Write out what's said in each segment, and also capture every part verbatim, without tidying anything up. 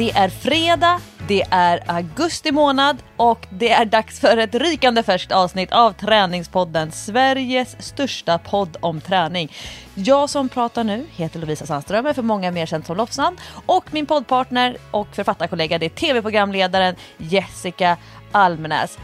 Det är fredag, det är augusti månad och det är dags för ett rykande färskt avsnitt av Träningspodden, Sveriges största podd om träning. Jag som pratar nu heter Lovisa Sandström, är för många mer känd som Lofsan, och min poddpartner och författarkollega, det är tv-programledaren Jessica Almenäs.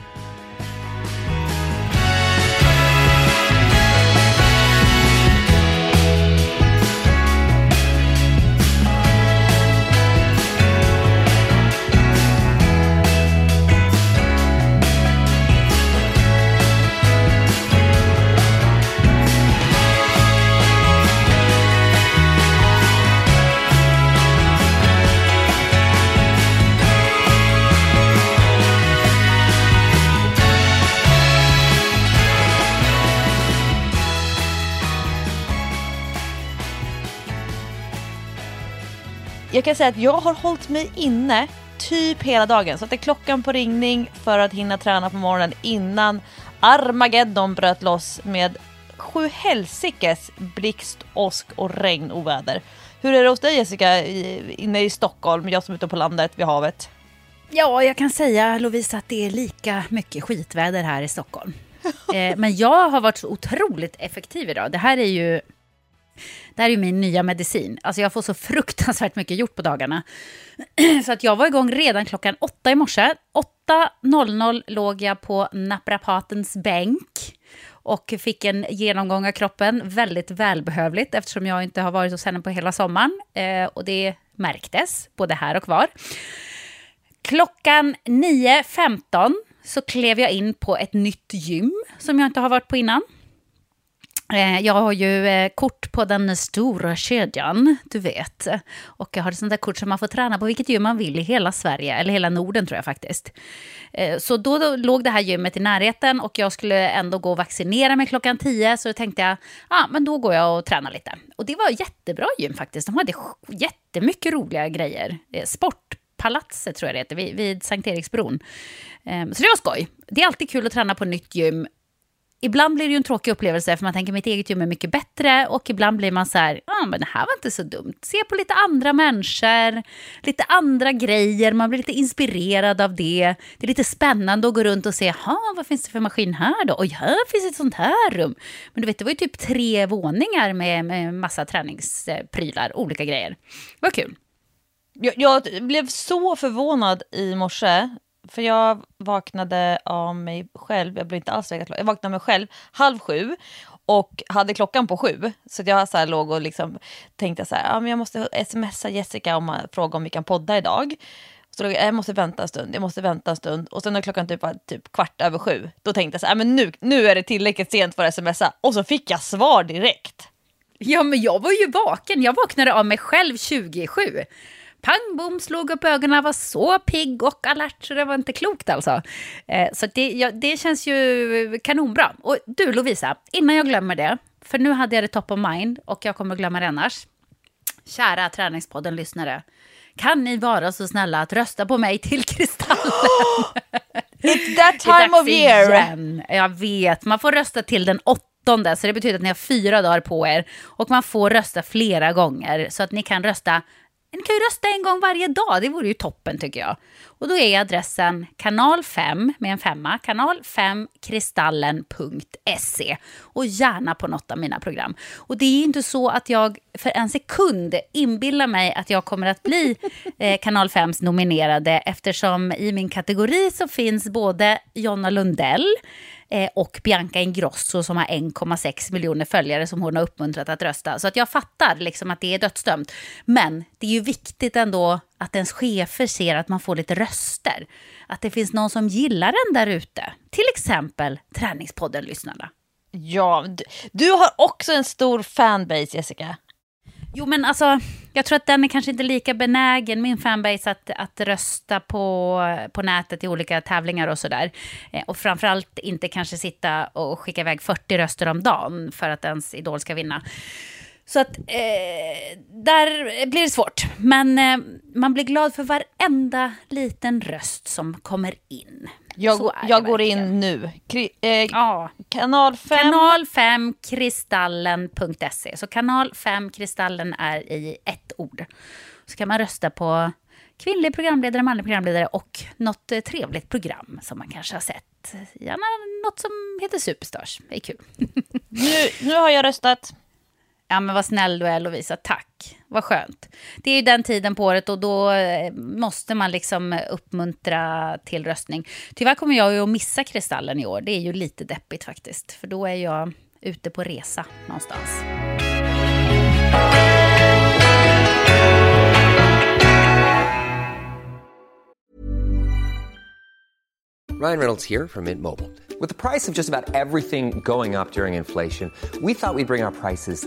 Jag kan säga att jag har hållit mig inne typ hela dagen. Så att det är klockan på ringning för att hinna träna på morgonen innan Armageddon bröt loss med sju helsikes blixt, åsk och regn och väder. Hur är det hos dig, Jessica, i, inne i Stockholm? Jag som är ute på landet vid havet. Ja, jag kan säga, Lovisa, att det är lika mycket skitväder här i Stockholm. eh, men jag har varit så otroligt effektiv idag. Det här är ju... Det här är ju min nya medicin. Alltså jag får så fruktansvärt mycket gjort på dagarna. Så att jag var igång redan klockan åtta i morse. åtta låg jag på naprapatens bänk och fick en genomgång av kroppen. Väldigt välbehövligt, eftersom jag inte har varit hos henne på hela sommaren. Eh, och det märktes både här och var. Klockan nio femton så klev jag in på ett nytt gym som jag inte har varit på innan. Jag har ju kort på den stora kedjan, du vet. Och jag har ett sånt där kort som man får träna på vilket gym man vill i hela Sverige. Eller hela Norden, tror jag faktiskt. Så då, då låg det här gymmet i närheten och jag skulle ändå gå och vaccinera mig klockan tio. Så då tänkte jag, ja ah, men då går jag och tränar lite. Och det var ett jättebra gym faktiskt. De hade jättemycket roliga grejer. Sportpalatset tror jag det heter, vid, vid Sankt Eriksbron. Så det var skoj. Det är alltid kul att träna på nytt gym. Ibland blir det ju en tråkig upplevelse för man tänker mitt eget gym är mycket bättre, och ibland blir man så här, ja ah, men det här var inte så dumt. Se på lite andra människor, lite andra grejer, man blir lite inspirerad av det. Det är lite spännande att gå runt och se, ja vad finns det för maskin här då? Och här finns ett sånt här rum. Men du vet, det var ju typ tre våningar med, med massa träningsprylar, olika grejer. Vad kul. Jag, jag blev så förvånad i morse. För jag vaknade av mig själv, jag blev inte alls väckt. Jag vaknade av mig själv halv sju och hade klockan på sju. Så jag så här låg och liksom tänkte så här, ja, men jag måste smsa Jessica om fråga om vi kan podda idag. Så då, jag måste vänta en stund, jag måste vänta en stund. Och sen när klockan typ var typ kvart över sju, då tänkte jag så här, men nu, nu är det tillräckligt sent för att smsa. Och så fick jag svar direkt. Ja, men jag var ju vaken, jag vaknade av mig själv tjugosju. Pang, boom, slog upp ögonen, var så pigg och alert så det var inte klokt alltså. Eh, så det, ja, det känns ju kanonbra. Och du Lovisa, innan jag glömmer det, för nu hade jag det top of mind och jag kommer glömma det annars. Kära Träningspodden-lyssnare, kan ni vara så snälla att rösta på mig till Kristallen? It's that time of year. Igen. Jag vet, man får rösta till den åtta. Så det betyder att ni har fyra dagar på er och man får rösta flera gånger så att ni kan rösta. Ni kan ju rösta en gång varje dag, det vore ju toppen tycker jag. Och då är adressen kanal fem med en femma, kanal fem kristallen punkt se och gärna på något av mina program. Och det är inte så att jag för en sekund inbillar mig att jag kommer att bli eh, Kanal fems nominerade, eftersom i min kategori så finns både Jonna Lundell eh, och Bianca Ingrosso som har en komma sex miljoner följare som hon har uppmuntrat att rösta. Så att jag fattar liksom att det är dödsdömt. Men det är ju viktigt ändå att ens chefer ser att man får lite röster. Att det finns någon som gillar den där ute. Till exempel Träningspodden-lyssnarna. Ja, du, du har också en stor fanbase, Jessica. Jo, men alltså, jag tror att den är kanske inte lika benägen, min fanbase, att, att rösta på, på nätet i olika tävlingar och sådär. Eh, och framförallt inte kanske sitta och skicka iväg fyrtio röster om dagen för att ens idol ska vinna. Så att eh, där blir det svårt. Men eh, man blir glad för varenda liten röst som kommer in. Jag, jag går in nu. Kri, eh, ja. kanal fem kanal fem kristallen punkt se. Så kanal fem kristallen är i ett ord. Så kan man rösta på kvinnlig programledare, manlig programledare och något trevligt program som man kanske har sett. Gärna något som heter Superstars. Det är kul. Nu, nu har jag röstat. Ja, men vad snäll du är, Lovisa. Tack. Vad skönt. Det är ju den tiden på året och då måste man liksom uppmuntra till röstning. Tyvärr kommer jag ju att missa Kristallen i år. Det är ju lite deppigt faktiskt. För då är jag ute på resa någonstans. Ryan Reynolds here from Mint Mobile. With the price of just about everything going up during inflation, we thought we'd bring our prices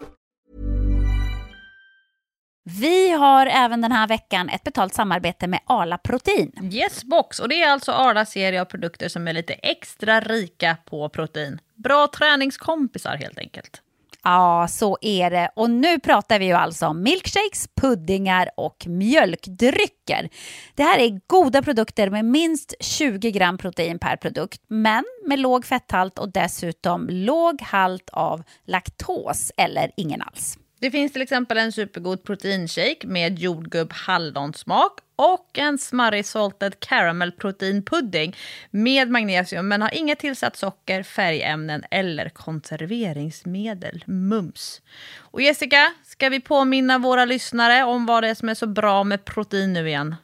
Vi har även den här veckan ett betalt samarbete med Arla Protein. Yes box, och det är alltså Arlas serie av produkter som är lite extra rika på protein. Bra träningskompisar helt enkelt. Ja, så är det. Och nu pratar vi ju alltså om milkshakes, puddingar och mjölkdrycker. Det här är goda produkter med minst tjugo gram protein per produkt, men med låg fetthalt och dessutom låg halt av laktos eller ingen alls. Det finns till exempel en supergod proteinshake med jordgubb hallonsmak och en smarrig salted caramel proteinpudding med magnesium, men har inget tillsatt socker, färgämnen eller konserveringsmedel. Mums! Och Jessica, ska vi påminna våra lyssnare om vad det är som är så bra med protein nu igen?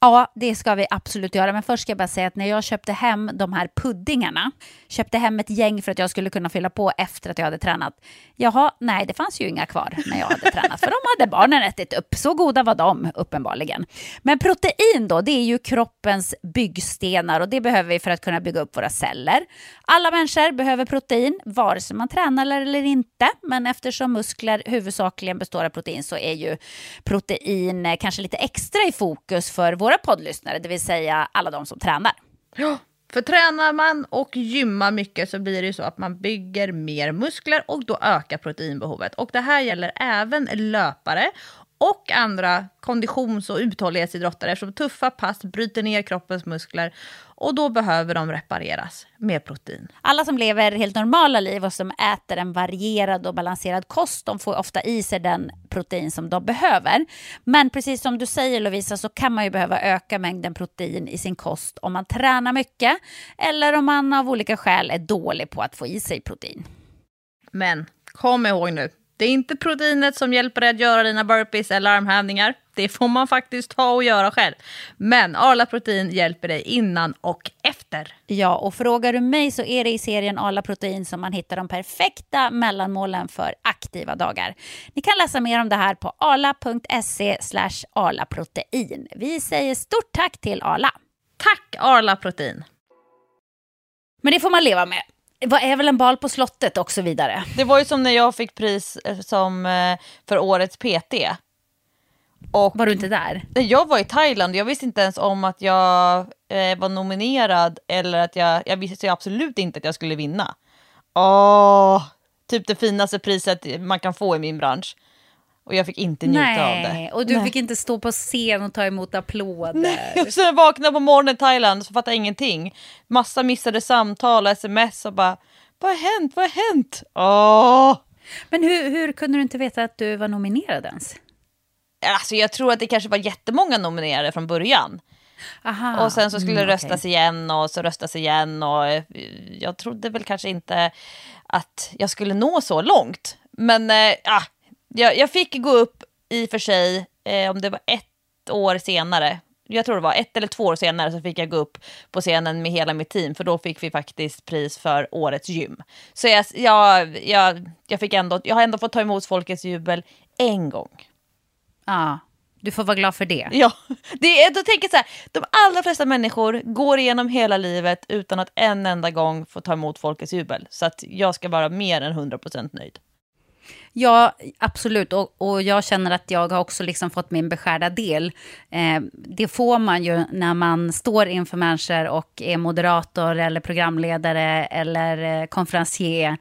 Ja, det ska vi absolut göra. Men först ska jag bara säga att när jag köpte hem de här puddingarna, köpte hem ett gäng för att jag skulle kunna fylla på efter att jag hade tränat. Jaha, nej, det fanns ju inga kvar när jag hade tränat, för de hade barnen ätit upp. Så goda var de, uppenbarligen. Men protein då, det är ju kroppens byggstenar och det behöver vi för att kunna bygga upp våra celler. Alla människor behöver protein, vare sig man tränar eller inte. Men eftersom muskler huvudsakligen består av protein så är ju protein kanske lite extra i fokus för våra poddlyssnare, det vill säga alla de som tränar. Ja, för tränar man och gymmar mycket så blir det ju så att man bygger mer muskler och då ökar proteinbehovet. Och det här gäller även löpare och andra konditions- och uthållighetsidrottare, eftersom tuffa pass bryter ner kroppens muskler och då behöver de repareras med protein. Alla som lever helt normala liv och som äter en varierad och balanserad kost, de får ofta i sig den protein som de behöver. Men precis som du säger, Lovisa, så kan man ju behöva öka mängden protein i sin kost om man tränar mycket eller om man av olika skäl är dålig på att få i sig protein. Men kom ihåg nu, det är inte proteinet som hjälper dig att göra dina burpees eller armhävningar. Det får man faktiskt ha och göra själv. Men Arla Protein hjälper dig innan och efter. Ja, och frågar du mig så är det i serien Arla Protein som man hittar de perfekta mellanmålen för aktiva dagar. Ni kan läsa mer om det här på arla.se slash arlaprotein. Vi säger stort tack till Arla. Tack Arla Protein. Men det får man leva med. Vad är väl en bal på slottet och så vidare. Det var ju som när jag fick pris som för årets P T. Och var du inte där? Jag var i Thailand. Jag visste inte ens om att jag var nominerad eller att jag jag visste absolut inte att jag skulle vinna. Åh, typ det finaste priset man kan få i min bransch. Och jag fick inte njuta Nej, av det. Och du Nej. fick inte stå på scen och ta emot applåder. Nej, och sen vaknade på morgonen i Thailand så fattade jag ingenting. Massa missade samtal och sms och bara, vad har hänt, vad har hänt? Åh! Men hur, hur kunde du inte veta att du var nominerad ens? Alltså jag tror att det kanske var jättemånga nominerade från början. Aha. Och sen så skulle mm, det röstas okay. igen och så röstas igen. Och jag trodde väl kanske inte att jag skulle nå så långt. Men ja. Äh, Jag, jag fick gå upp i för sig, eh, om det var ett år senare, jag tror det var ett eller två år senare så fick jag gå upp på scenen med hela mitt team, för då fick vi faktiskt pris för årets gym. Så jag, jag, jag, jag, fick ändå, jag har ändå fått ta emot folkets jubel en gång. Ja, du får vara glad för det. Ja, det är, då tänker jag så här, de allra flesta människor går igenom hela livet utan att en enda gång få ta emot folkets jubel. Så att jag ska vara mer än hundra procent nöjd. Ja, absolut. Och, och jag känner att jag har också liksom fått min beskärda del. Eh, det får man ju när man står inför människor och är moderator eller programledare eller eh, konferencier.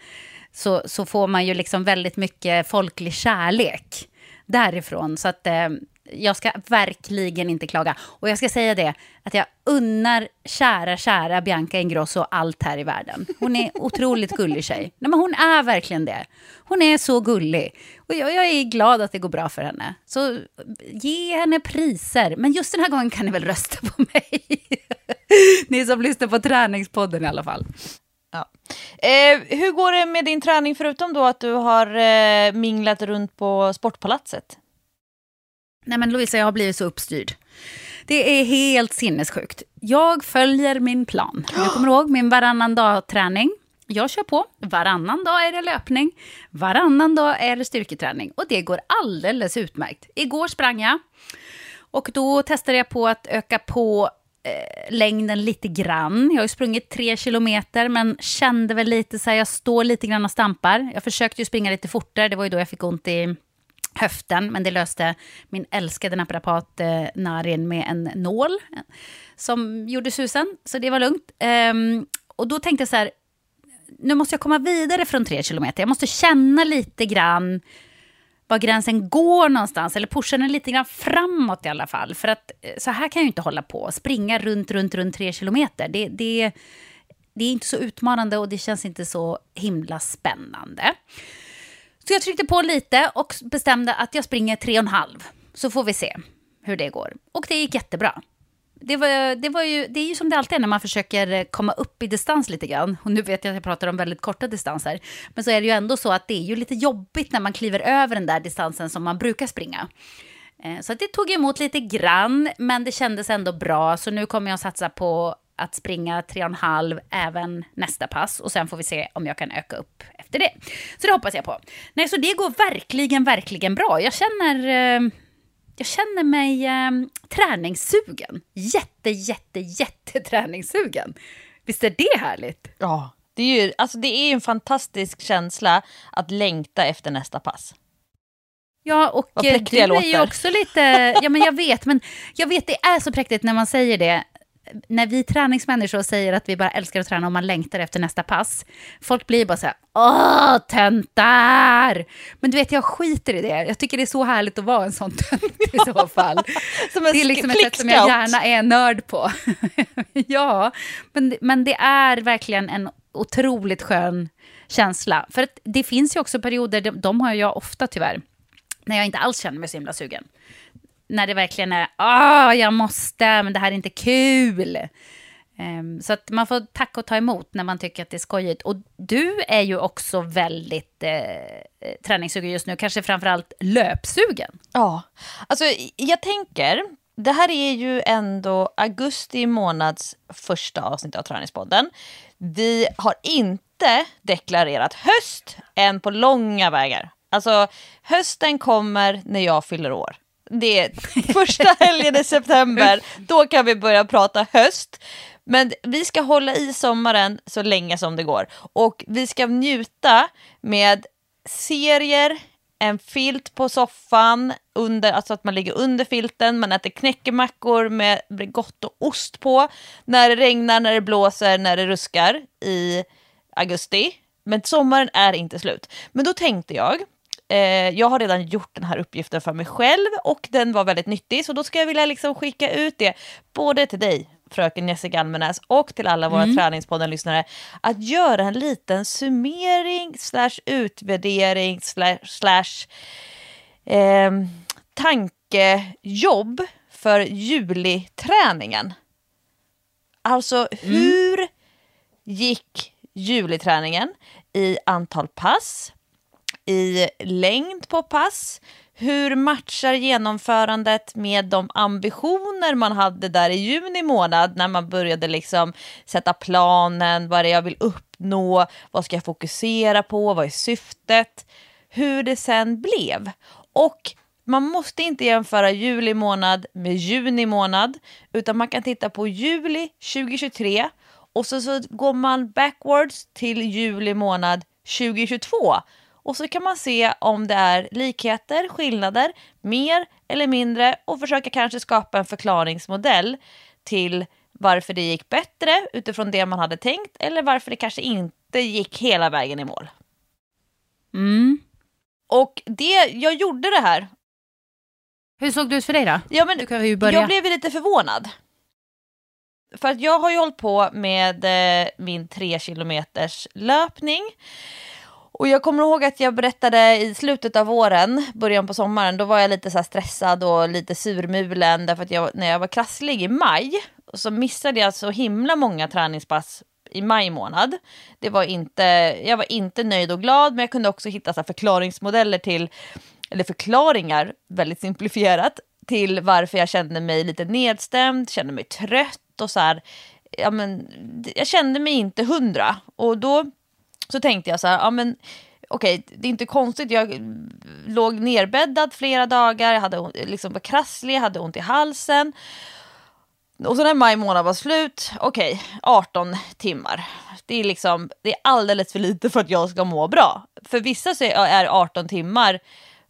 Så, så får man ju liksom väldigt mycket folklig kärlek därifrån. Så att eh, jag ska verkligen inte klaga. Och jag ska säga det, att jag unnar kära, kära Bianca Ingrosso och allt här i världen. Hon är otroligt gullig tjej. Nej, men hon är verkligen det. Hon är så gullig. Och jag, jag är glad att det går bra för henne. Så ge henne priser. Men just den här gången kan ni väl rösta på mig. Ni som lyssnar på Träningspodden i alla fall. Ja. Eh, hur går det med din träning förutom då att du har eh, minglat runt på Sportpalatset? Nej men Lovisa, jag har blivit så uppstyrd. Det är helt sinnessjukt. Jag följer min plan. Jag kommer ihåg min varannan dag träning. Jag kör på. Varannan dag är det löpning. Varannan dag är det styrketräning. Och det går alldeles utmärkt. Igår sprang jag. Och då testade jag på att öka på eh, längden lite grann. Jag har ju sprungit tre kilometer. Men kände väl lite så här, jag står lite grann och stampar. Jag försökte ju springa lite fortare. Det var ju då jag fick ont i höften, men det löste min älskade naprapat eh, Narin med en nål som gjorde susen, så det var lugnt. Ehm, och då tänkte jag så här, nu måste jag komma vidare från tre kilometer. Jag måste känna lite grann var gränsen går någonstans, eller pusha den lite grann framåt i alla fall, för att så här kan jag ju inte hålla på. Springa runt, runt, runt tre kilometer. Det, det, det är inte så utmanande och det känns inte så himla spännande. Så jag tryckte på lite och bestämde att jag springer tre och en halv. Så får vi se hur det går. Och det gick jättebra. Det, var, det, var ju, det är ju som det alltid är när man försöker komma upp i distans lite grann. Och nu vet jag att jag pratar om väldigt korta distanser. Men så är det ju ändå så att det är ju lite jobbigt när man kliver över den där distansen som man brukar springa. Så det tog emot lite grann, men det kändes ändå bra. Så nu kommer jag satsa på att springa tre och en halv även nästa pass. Och sen får vi se om jag kan öka upp efter det. Så det hoppas jag på. Nej, så det går verkligen, verkligen bra. Jag känner, eh, jag känner mig eh, träningssugen. Jätte, jätte, jätte träningssugen. Visst är det härligt? Ja, det är ju alltså det är en fantastisk känsla att längta efter nästa pass. Ja, och vad präktigt jag låter. Du är ju också lite, ja men jag vet, men jag vet det är så präktigt när man säger det. När vi träningsmänniskor säger att vi bara älskar att träna och man längtar efter nästa pass. Folk blir bara så här, åh, töntar! Men du vet, jag skiter i det. Jag tycker det är så härligt att vara en sån tönt i så fall. Som en det är liksom ett sätt som jag gärna är nörd på. Ja, men, men det är verkligen en otroligt skön känsla. För att det finns ju också perioder, de, de har jag ofta tyvärr, när jag inte alls känner mig så himla sugen. När det verkligen är, ah, jag måste, men det här är inte kul. Um, så att man får tacka och ta emot när man tycker att det är skojigt. Och du är ju också väldigt eh, träningssugen just nu, kanske framförallt löpsugen. Ja, alltså jag tänker, det här är ju ändå augusti månads första avsnitt av Träningspodden. Vi har inte deklarerat höst än på långa vägar. Alltså hösten kommer när jag fyller år. Det är första helgen i september. Då kan vi börja prata höst. Men vi ska hålla i sommaren så länge som det går. Och vi ska njuta med serier, en filt på soffan, under, alltså att man ligger under filten. Man äter knäckemackor med gott och ost på. När det regnar, när det blåser, när det ruskar i augusti. Men sommaren är inte slut. Men då tänkte jag... Jag har redan gjort den här uppgiften för mig själv och den var väldigt nyttig, så då ska jag vilja liksom skicka ut det både till dig, fröken Jessica Almenäs, och till alla våra mm. träningspodden-lyssnare att göra en liten summering slash utvärdering slash, slash eh, tankejobb för juliträningen. Alltså hur mm. gick juliträningen i antal pass? I längd på pass. Hur matchar genomförandet med de ambitioner man hade där i juni månad när man började liksom sätta planen, vad det är jag vill uppnå, vad ska jag fokusera på, vad är syftet, hur det sen blev. Och man måste inte jämföra juli månad med juni månad, utan man kan titta på juli tjugohundratjugotre och så, så går man backwards till juli månad tjugohundratjugotvå. Och så kan man se om det är likheter, skillnader, mer eller mindre, och försöka kanske skapa en förklaringsmodell till varför det gick bättre utifrån det man hade tänkt, eller varför det kanske inte gick hela vägen i mål. Mm. Och det, jag gjorde det här. Hur såg det ut för dig då? Ja, men, du kan ju börja. Jag blev lite förvånad. För att jag har ju hållit på med eh, min tre kilometers löpning. Och jag kommer ihåg att jag berättade i slutet av våren, början på sommaren, då var jag lite så här stressad och lite surmulen. Därför att jag, när jag var krasslig i maj, så missade jag så himla många träningspass i maj månad. Det var inte, jag var inte nöjd och glad, men jag kunde också hitta så här förklaringsmodeller till, eller förklaringar, väldigt simplifierat, till varför jag kände mig lite nedstämd, kände mig trött och så här, ja men, jag kände mig inte hundra. Och då så tänkte jag så här, ja men okej, det är inte konstigt, jag låg nerbäddad flera dagar, jag hade liksom var krasslig, jag hade ont i halsen. Och så när maj månad var slut, okej, arton timmar. Det är liksom, det är alldeles för lite för att jag ska må bra. För vissa så är arton timmar,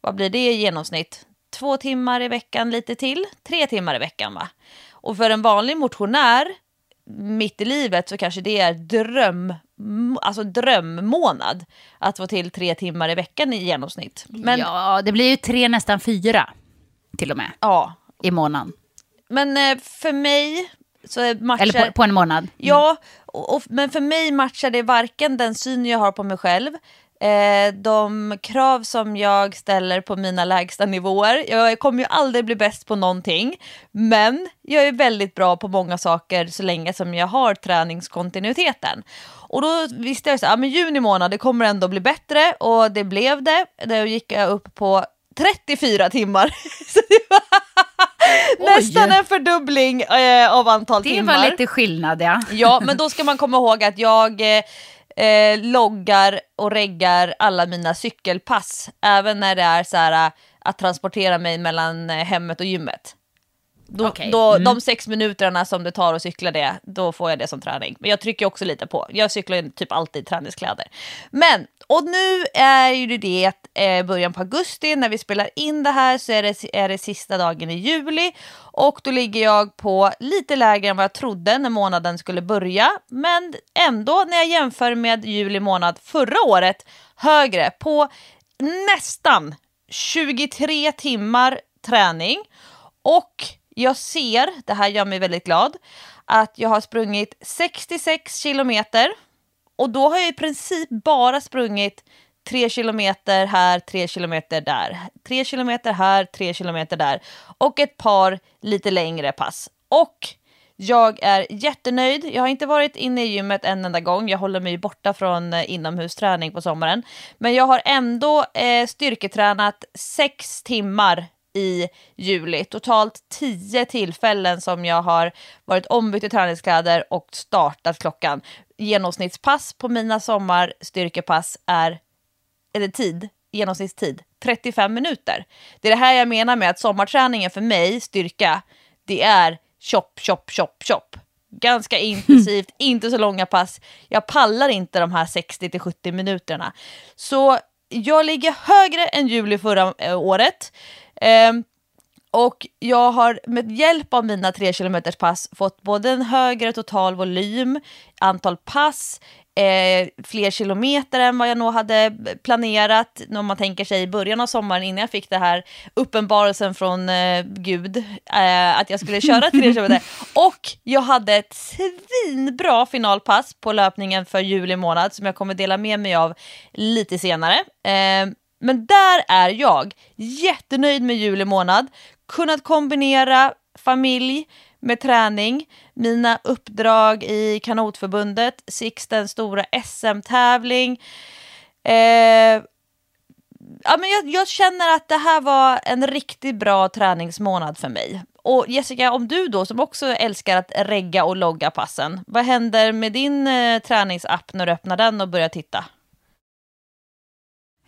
vad blir det i genomsnitt? Två timmar i veckan lite till, tre timmar i veckan va? Och för en vanlig motionär mitt i livet så kanske det är dröm, alltså drömmånad att få till tre timmar i veckan i genomsnitt. Men, ja, det blir ju tre, nästan fyra till och med, ja, i månaden. Men för mig så matchar... Eller på, på en månad. Mm. Ja, och, och, men för mig matchar det varken den syn jag har på mig själv, eh, de krav som jag ställer på mina lägsta nivåer. Jag kommer ju aldrig bli bäst på någonting, men jag är väldigt bra på många saker så länge som jag har träningskontinuiteten. Och då visste jag så här, men juni månad, det kommer ändå bli bättre, och det blev det. Då gick jag upp på trettiofyra timmar. Så det var nästan en fördubbling eh, av antal det timmar. Det var lite skillnad, ja. Ja, men då ska man komma ihåg att jag eh, loggar och reggar alla mina cykelpass. Även när det är så här, att transportera mig mellan hemmet och gymmet. Då, okay. då, mm. De sex minuterna som det tar att cykla det, då får jag det som träning. Men jag trycker också lite på. Jag cyklar typ alltid i träningskläder. Men... Och nu är ju det att eh, början på augusti, när vi spelar in det här, så är det, är det sista dagen i juli. Och då ligger jag på lite lägre än vad jag trodde när månaden skulle börja. Men ändå, när jag jämför med juli månad förra året, högre på nästan tjugotre timmar träning. Och jag ser, det här gör mig väldigt glad, att jag har sprungit sextiosex kilometer. Och då har jag i princip bara sprungit tre kilometer här, tre kilometer där. Tre kilometer här, tre kilometer där. Och ett par lite längre pass. Och jag är jättenöjd. Jag har inte varit inne i gymmet en enda gång. Jag håller mig borta från inomhusträning på sommaren. Men jag har ändå eh, styrketränat sex timmar i juli. Totalt tio tillfällen som jag har varit ombytt i träningskläder och startat klockan. Genomsnittspass på mina sommarstyrkepass är, eller tid, genomsnittstid, trettiofem minuter. Det är det här jag menar med att sommarträningen för mig, styrka, det är chop, chop, chop, chop. Ganska intensivt, inte så långa pass. Jag pallar inte de här sextio till sjuttio minuterna. Så jag ligger högre än juli förra äh, året. Ehm. Och jag har med hjälp av mina tre kilometers pass fått både en högre total volym, antal pass, eh, fler kilometer än vad jag nog hade planerat. När man tänker sig i början av sommaren, innan jag fick det här uppenbarelsen från eh, Gud, eh, att jag skulle köra tre kilometer. Och jag hade ett svinbra finalpass på löpningen för juli månad som jag kommer dela med mig av lite senare. Eh, men där är jag jättenöjd med juli månad. Kunnat kombinera familj med träning, mina uppdrag i Kanotförbundet, Sixtens stora S M-tävling. Eh, ja, men jag, jag känner att det här var en riktigt bra träningsmånad för mig. Och Jessica, om du då som också älskar att regga och logga passen, vad händer med din eh, träningsapp när du öppnar den och börjar titta?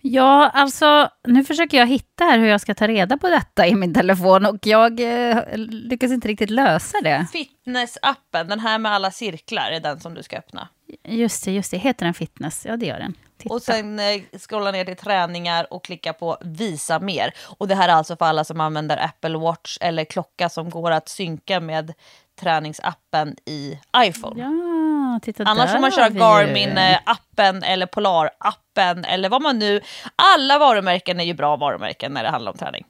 Ja, alltså nu försöker jag hitta här hur jag ska ta reda på detta i min telefon, och jag eh, lyckas inte riktigt lösa det. Fitnessappen, den här med alla cirklar, är den som du ska öppna? Just det, just det. Heter den fitness? Ja, det gör den. Titta. Och sen eh, scrolla ner till träningar och klicka på visa mer. Och det här är alltså för alla som använder Apple Watch eller klocka som går att synka med träningsappen i iPhone. Ja, titta där. Annars får man köra Garmin-appen eller Polar-appen eller vad man nu... Alla varumärken är ju bra varumärken när det handlar om träning.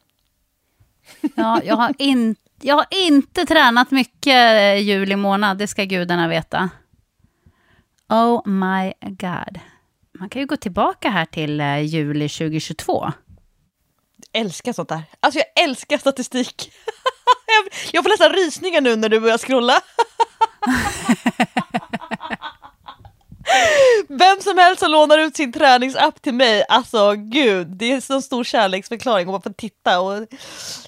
Ja, jag har, in, jag har inte tränat mycket juli månad, det ska gudarna veta. Oh my god. Man kan ju gå tillbaka här till juli tjugohundratjugotvå. Jag älskar sånt där. Alltså jag älskar statistik. Jag får nästan rysningar nu när du börjar scrolla. Vem som helst som lånar ut sin träningsapp till mig. Alltså gud, det är så stor kärleksförklaring. Och man får titta och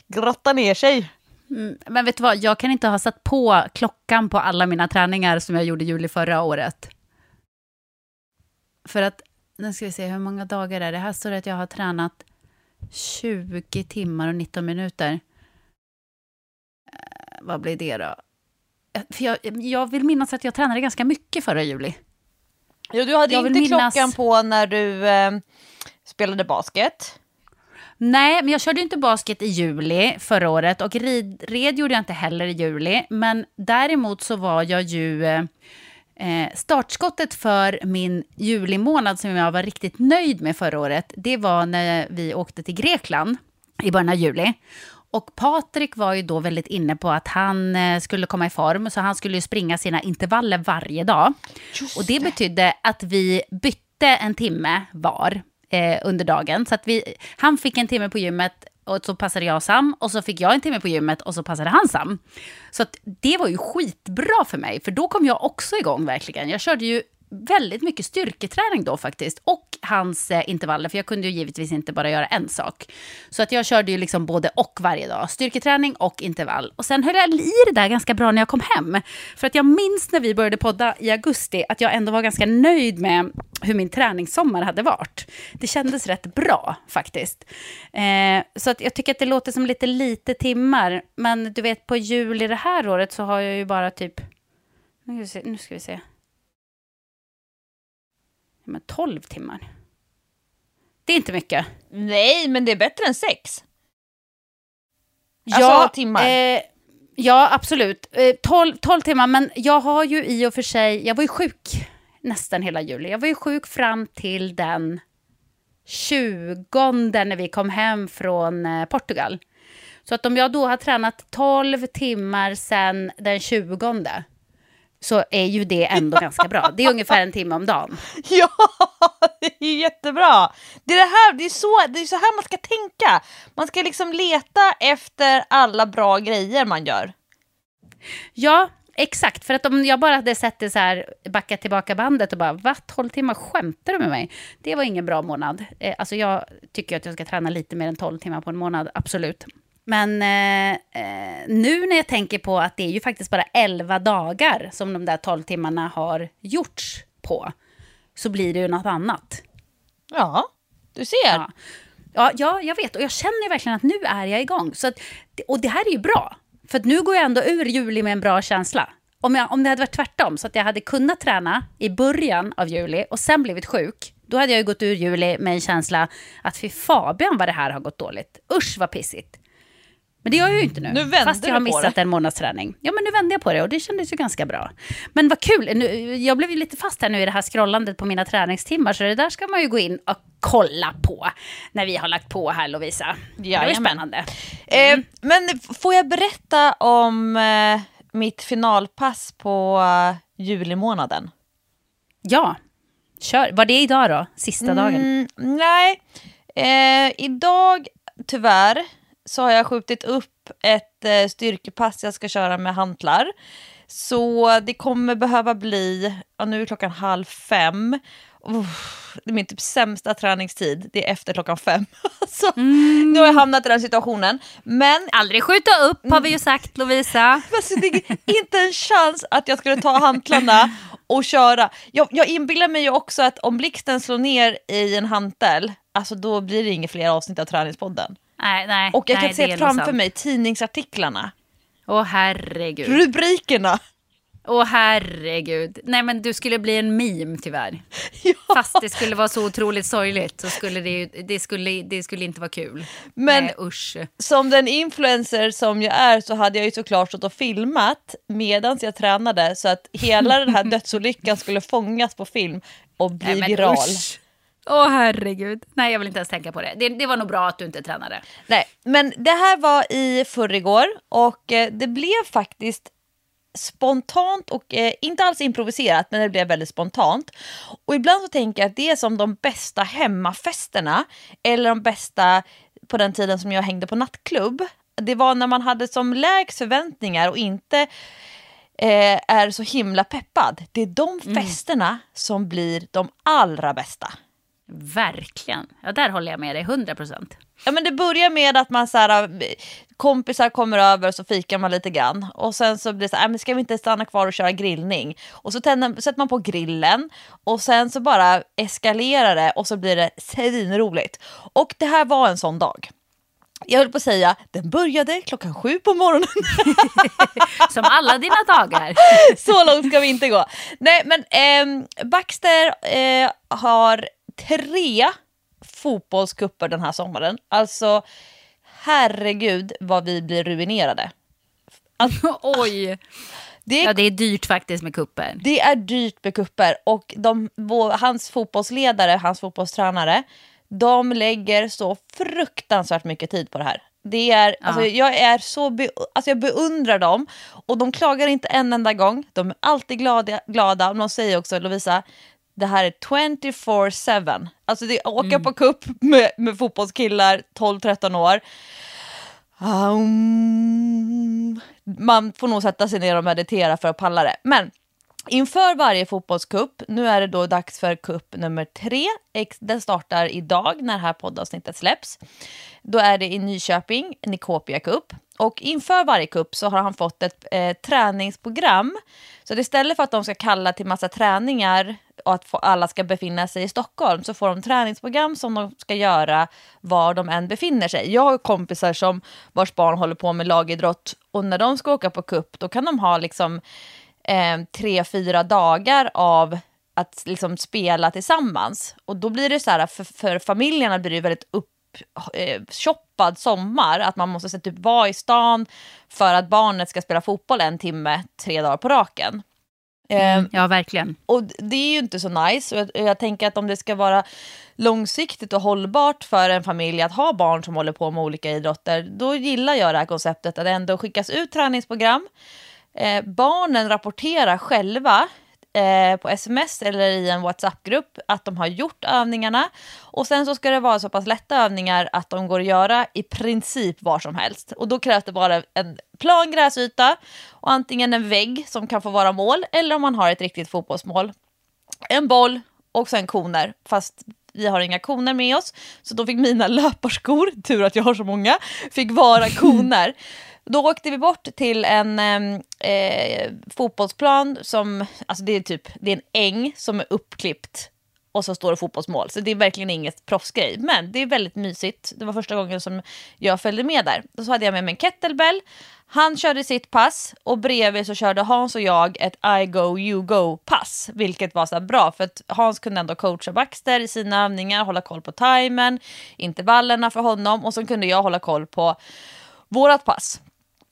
grotta ner sig. Mm, men vet du vad, jag kan inte ha satt på klockan på alla mina träningar som jag gjorde i juli förra året. För att, nu ska vi se hur många dagar är det. Här står det att jag har tränat tjugo timmar och nitton minuter. Eh, vad blir det då? För jag, jag vill minnas att jag tränade ganska mycket förra juli. Jo, du hade jag inte minnas... klockan på när du eh, spelade basket. Nej, men jag körde ju inte basket i juli förra året. Och red, red gjorde jag inte heller i juli. Men däremot så var jag ju... Eh, startskottet för min julimånad som jag var riktigt nöjd med förra året, det var när vi åkte till Grekland i början av juli. Och Patrik var ju då väldigt inne på att han skulle komma i form, så han skulle ju springa sina intervaller varje dag. Just. Och det betydde att vi bytte en timme var eh, under dagen. Så att vi, han fick en timme på gymmet och så passade jag Sam, och så fick jag en timme på gymmet och så passade han Sam. Så att det var ju skitbra för mig, för då kom jag också igång verkligen. Jag körde ju väldigt mycket styrketräning då faktiskt, och hans eh, intervaller, för jag kunde ju givetvis inte bara göra en sak. Så att jag körde ju liksom både och varje dag, styrketräning och intervall. Och sen höll jag i det där ganska bra när jag kom hem. För att jag minns när vi började podda i augusti att jag ändå var ganska nöjd med hur min träningssommar hade varit. Det kändes rätt bra faktiskt. Eh, så att jag tycker att det låter som lite lite timmar, men du vet på juli det här året så har jag ju bara typ, nu ska vi se, nu ska vi se. Men tolv timmar. Det är inte mycket. Nej, men det är bättre än sex. Alltså, ja, timmar. Eh, ja, absolut. Eh, tolv timmar, men jag har ju i och för sig... Jag var ju sjuk nästan hela juli. Jag var ju sjuk fram till den tjugonde när vi kom hem från eh, Portugal. Så att om jag då har tränat tolv timmar sedan den tjugonde... så är ju det ändå ganska bra. Det är ungefär en timme om dagen. Ja, det är jättebra. Det är, det här, det är, så, det är så här man ska tänka. Man ska liksom leta efter alla bra grejer man gör. Ja, exakt. För att om jag bara hade sett det så här, backa tillbaka bandet och bara, vad, tolv timmar, skämtar du med mig? Det var ingen bra månad. Alltså jag tycker att jag ska träna lite mer än tolv timmar på en månad, absolut. Men eh, nu när jag tänker på att det är ju faktiskt bara elva dagar som de där tolv timmarna har gjorts på, så blir det ju något annat. Ja, du ser. Ja, ja, ja jag vet. Och jag känner ju verkligen att nu är jag igång. Så att, och det här är ju bra. För att nu går jag ändå ur juli med en bra känsla. Om, jag, om det hade varit tvärtom, så att jag hade kunnat träna i början av juli och sen blivit sjuk, då hade jag ju gått ur juli med en känsla att fy Fabian vad det här har gått dåligt. Usch vad pissigt. Men det gör jag ju inte nu, nu fast jag har missat det. en månadsträning. Ja, men nu vände jag på det och det kändes ju ganska bra. Men vad kul, nu, jag blev ju lite fast här nu i det här scrollandet på mina träningstimmar. Så det där ska man ju gå in och kolla på när vi har lagt på här, Lovisa. Jajamän. Det var spännande. Mm. Eh, men får jag berätta om eh, mitt finalpass på eh, julimånaden? Ja, kör. Var det idag då? Sista mm, dagen? Nej, eh, idag tyvärr så har jag skjutit upp ett styrkepass jag ska köra med hantlar. Så det kommer behöva bli, och nu är klockan halv fem. Uff, det är min typ sämsta träningstid. Det är efter klockan fem. Så, mm. Nu har jag hamnat i den situationen. Men aldrig skjuta upp har vi ju sagt, Lovisa. Alltså, det är inte en chans att jag skulle ta hantlarna och köra. Jag, jag inbillar mig ju också att om blixten slår ner i en hantel, alltså då blir det inga fler avsnitt av Träningspodden. Nej, nej, och jag nej, kan se framför mig tidningsartiklarna. Åh herregud. Rubrikerna. Åh herregud. Nej men du skulle bli en meme tyvärr. Ja. Fast det skulle vara så otroligt sorgligt så skulle det, det, skulle, det skulle inte vara kul. Men nej, usch. Som den influencer som jag är så hade jag ju såklart stått och filmat medan jag tränade så att hela den här dödsolyckan skulle fångas på film och bli nej, men viral. Usch. Åh herregud. Nej, jag vill inte ens tänka på det. det. Det var nog bra att du inte tränade. Nej, men det här var i förrgår och det blev faktiskt spontant och eh, inte alls improviserat, men det blev väldigt spontant. Och ibland så tänker jag att det är som de bästa hemmafesterna eller de bästa på den tiden som jag hängde på nattklubb. Det var när man hade som lägst förväntningar och inte eh, är så himla peppad. Det är de mm. festerna som blir de allra bästa. Verkligen. Ja, där håller jag med dig hundra procent. Ja, men det börjar med att man så här, kompisar kommer över och så fikar man lite grann. Och sen så blir det så här, men ska vi inte stanna kvar och köra grillning? Och så tänder, sätter man på grillen och sen så bara eskalerar det och så blir det svinroligt. Och det här var en sån dag. Jag höll på att säga, den började klockan sju på morgonen. Som alla dina dagar. Så långt ska vi inte gå. Nej, men eh, Baxter eh, har tre fotbollskupper den här sommaren. Alltså, herregud vad vi blir ruinerade. Alltså, oj! Det är, ja, det är dyrt faktiskt med kupper. Det är dyrt med kupper. Och de, hans fotbollsledare, hans fotbollstränare, de lägger så fruktansvärt mycket tid på det här. Det är, ja. alltså, jag är så be, alltså, jag beundrar dem. Och de klagar inte en enda gång. De är alltid glada. glada. De säger också, Lovisa, det här är tjugofyra sju. Alltså det är åka mm. på cup med, med fotbollskillar tolv tretton år. Um, man får nog sätta sig ner och meditera för att palla det. Men inför varje fotbollscup, nu är det då dags för cup nummer tre. Den startar idag när det här poddavsnittet släpps. Då är det i Nyköping, Nikopia-kupp. Och inför varje kupp så har han fått ett eh, träningsprogram. Så det istället för att de ska kalla till massa träningar och att alla ska befinna sig i Stockholm så får de träningsprogram som de ska göra var de än befinner sig. Jag har kompisar som vars barn håller på med lagidrott och när de ska åka på kupp då kan de ha liksom eh, tre, fyra dagar av att liksom spela tillsammans. Och då blir det så här, för, för familjerna blir det väldigt upp shoppad sommar att man måste typ vara i stan för att barnet ska spela fotboll en timme tre dagar på raken. Mm, ja, verkligen. Och det är ju inte så nice. Och jag, jag tänker att om det ska vara långsiktigt och hållbart för en familj att ha barn som håller på med olika idrotter, då gillar jag det här konceptet att det ändå skickas ut träningsprogram. Eh, barnen rapporterar själva på sms eller i en WhatsApp-grupp att de har gjort övningarna och sen så ska det vara så pass lätta övningar att de går att göra i princip var som helst och då krävs det bara en plan gräsyta och antingen en vägg som kan få vara mål eller om man har ett riktigt fotbollsmål en boll och sen koner fast vi har inga koner med oss så då fick mina löparskor, tur att jag har så många, fick vara koner. Då åkte vi bort till en eh, fotbollsplan som, alltså det är typ, det är en äng som är uppklippt och så står det fotbollsmål. Så det är verkligen inget proffsgrej, men det är väldigt mysigt. Det var första gången som jag följde med där. Då så hade jag med mig en kettlebell, han körde sitt pass och bredvid så körde Hans och jag ett I go, you go pass. Vilket var så här bra för att Hans kunde ändå coacha Baxter i sina övningar, hålla koll på timern, intervallerna för honom och så kunde jag hålla koll på vårat pass.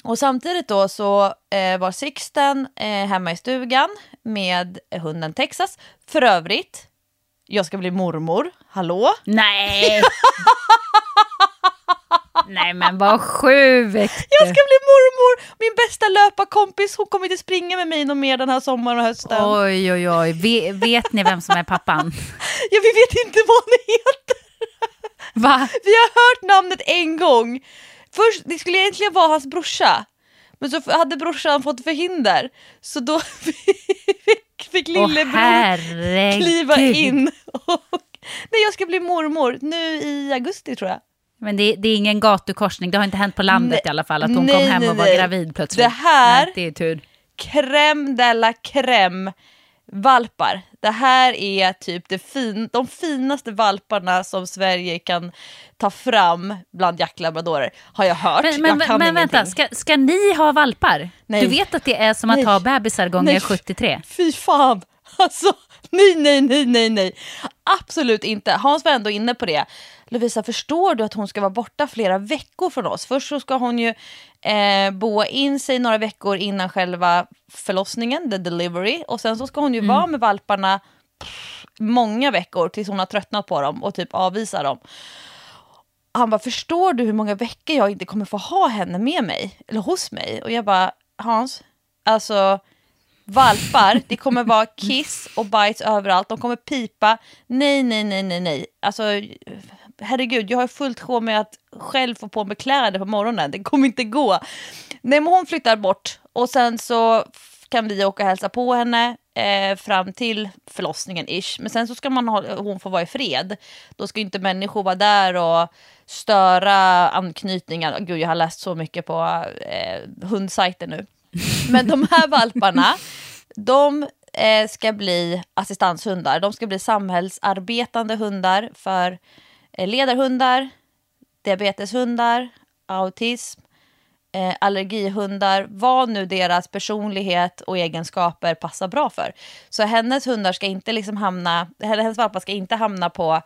Och samtidigt då så eh, var Sixten eh, hemma i stugan med hunden Texas. För övrigt, jag ska bli mormor. Hallå? Nej! Nej men vad sjukt! Jag ska bli mormor! Min bästa löparkompis, hon kommer inte springa med mig någon mer den här sommaren och hösten. Oj, oj, oj. Ve- vet ni vem som är pappan? Ja, vi vet inte vad ni heter. Va? Vi har hört namnet en gång. Först, det skulle egentligen vara hans brorsa. Men så hade brorsan fått förhinder. Så då fick, fick lillebror kliva in. Och, nej, jag ska bli mormor nu i augusti tror jag. Men det, det är ingen gatukorsning. Det har inte hänt på landet nej, i alla fall. Att hon nej, kom hem och var nej. gravid plötsligt. Det här nej, det är tur. Crème de la crème valpar. Det här är typ det fin- de finaste valparna som Sverige kan ta fram bland jacklabradorer, har jag hört. Men, men, jag kan men vänta, ska, ska ni ha valpar? Nej. Du vet att det är som att nej. ha bebisar gånger nej. sjuttiotre. Fy fan, alltså nej, nej, nej, nej, nej. Absolut inte. Hans var ändå inne på det. Lovisa, förstår du att hon ska vara borta flera veckor från oss? Först så ska hon ju eh, boa in sig några veckor innan själva förlossningen, the delivery. Och sen så ska hon ju mm. vara med valparna pff, många veckor tills hon har tröttnat på dem och typ avvisar dem. Han bara, förstår du hur många veckor jag inte kommer få ha henne med mig? Eller hos mig? Och jag bara, Hans, alltså... valpar, det kommer vara kiss och bites överallt, de kommer pipa nej, nej, nej, nej, nej alltså, herregud, jag har fullt sjå med att själv få på mig kläder på morgonen, det kommer inte gå. Nej, men hon flyttar bort och sen så kan vi åka och hälsa på henne eh, fram till förlossningen ish, men sen så ska man ha, hon får vara i fred, då ska inte människor vara där och störa anknytningar. Gud, jag har läst så mycket på eh, hundsajten nu. Men de här valparna, de eh, ska bli assistanshundar. De ska bli samhällsarbetande hundar för eh, ledarhundar, diabeteshundar, autism, eh, allergihundar. Vad nu deras personlighet och egenskaper passar bra för. Så hennes hundar ska inte liksom hamna, hennes valpar ska inte hamna på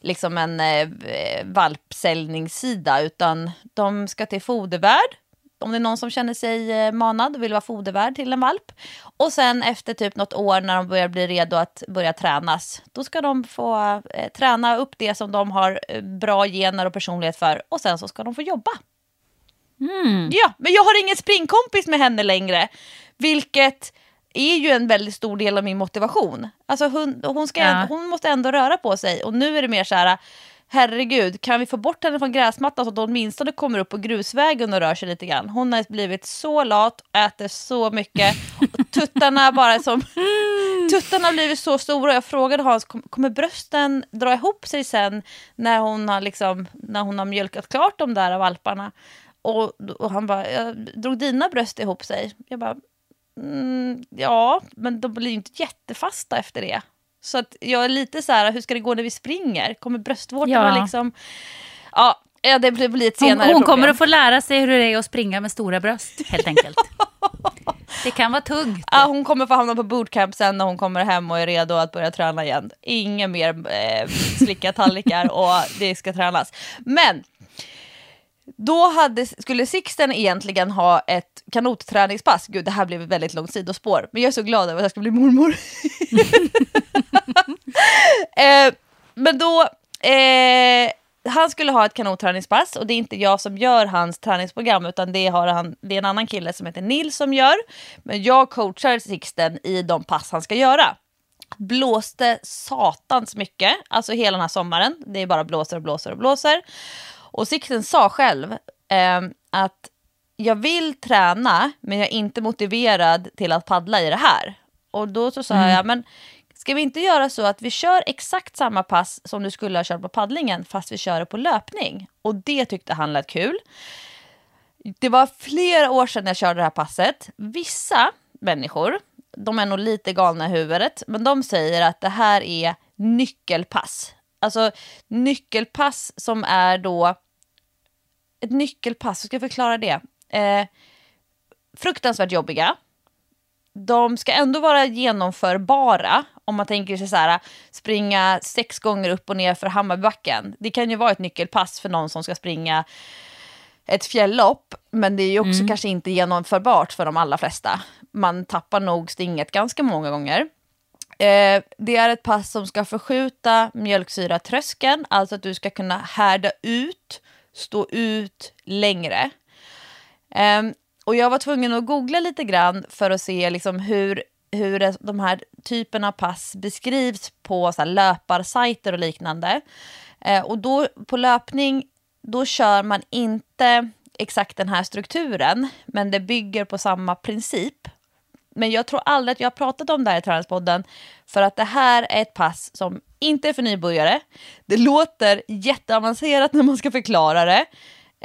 liksom en eh, valpsäljningssida, utan de ska till fodervärd. Om det är någon som känner sig manad och vill vara fodervärd till en valp. Och sen efter typ något år när de börjar bli redo att börja tränas. Då ska de få eh, träna upp det som de har bra gener och personlighet för. Och sen så ska de få jobba. Mm. Ja, men jag har ingen springkompis med henne längre. Vilket är ju en väldigt stor del av min motivation. Alltså hon, hon, ska, ja. hon måste ändå röra på sig. Och nu är det mer så här... herregud, kan vi få bort henne från gräsmattan så att hon åtminstone kommer upp på grusvägen och rör sig lite grann. Hon har blivit så lat, äter så mycket. Och tuttarna bara som... tuttarna har blivit så stora. Jag frågade Hans, kommer brösten dra ihop sig sen när hon har, liksom, när hon har mjölkat klart de där valparna? Och, och han bara, drog dina bröst ihop sig? Jag bara, mm, ja, men de blir ju inte jättefasta efter det. Så att jag är lite så här, hur ska det gå när vi springer? Kommer bröstvårtorna ja. liksom... Ja, det blir lite senare. Hon, hon kommer att få lära sig hur det är att springa med stora bröst, helt enkelt. Det kan vara tungt. Ja, hon kommer få hamna på bootcamp sen när hon kommer hem och är redo att börja träna igen. Inga mer eh, slicka tallrikar och det ska tränas. Men... då hade, skulle Sixten egentligen ha ett kanotträningspass. Gud, det här blev ett väldigt långt sidospår. Men jag är så glad över att jag ska bli mormor. eh, men då... Eh, han skulle ha ett kanotträningspass. Och det är inte jag som gör hans träningsprogram. Utan det, har han, det är en annan kille som heter Nils som gör. Men jag coachar Sixten i de pass han ska göra. Blåste satans mycket. Alltså hela den här sommaren. Det är bara blåser och blåser och blåser. Och Sixten sa själv eh, att jag vill träna men jag är inte motiverad till att paddla i det här. Och då så sa mm. jag, men ska vi inte göra så att vi kör exakt samma pass som du skulle ha kört på paddlingen fast vi kör det på löpning? Och det tyckte han lät kul. Det var flera år sedan jag körde det här passet. Vissa människor, de är nog lite galna i huvudet, men de säger att det här är nyckelpass. Alltså nyckelpass som är då... ett nyckelpass, hur ska jag förklara det? Eh, fruktansvärt jobbiga. De ska ändå vara genomförbara. Om man tänker sig så här, springa sex gånger upp och ner för Hammarbybacken. Det kan ju vara ett nyckelpass för någon som ska springa ett fjälllopp. Men det är ju också mm. kanske inte genomförbart för de allra flesta. Man tappar nog stinget ganska många gånger. Eh, det är ett pass som ska förskjuta mjölksyratröskeln, alltså att du ska kunna härda ut, stå ut längre. Eh, och jag var tvungen att googla lite grann för att se liksom hur, hur de här typerna av pass beskrivs på så här löparsajter och liknande. Eh, och då på löpning, då kör man inte exakt den här strukturen, men det bygger på samma princip. Men jag tror aldrig att jag har pratat om det här i Träningspodden, för att det här är ett pass som inte är för nybörjare. Det låter jätteavancerat när man ska förklara det.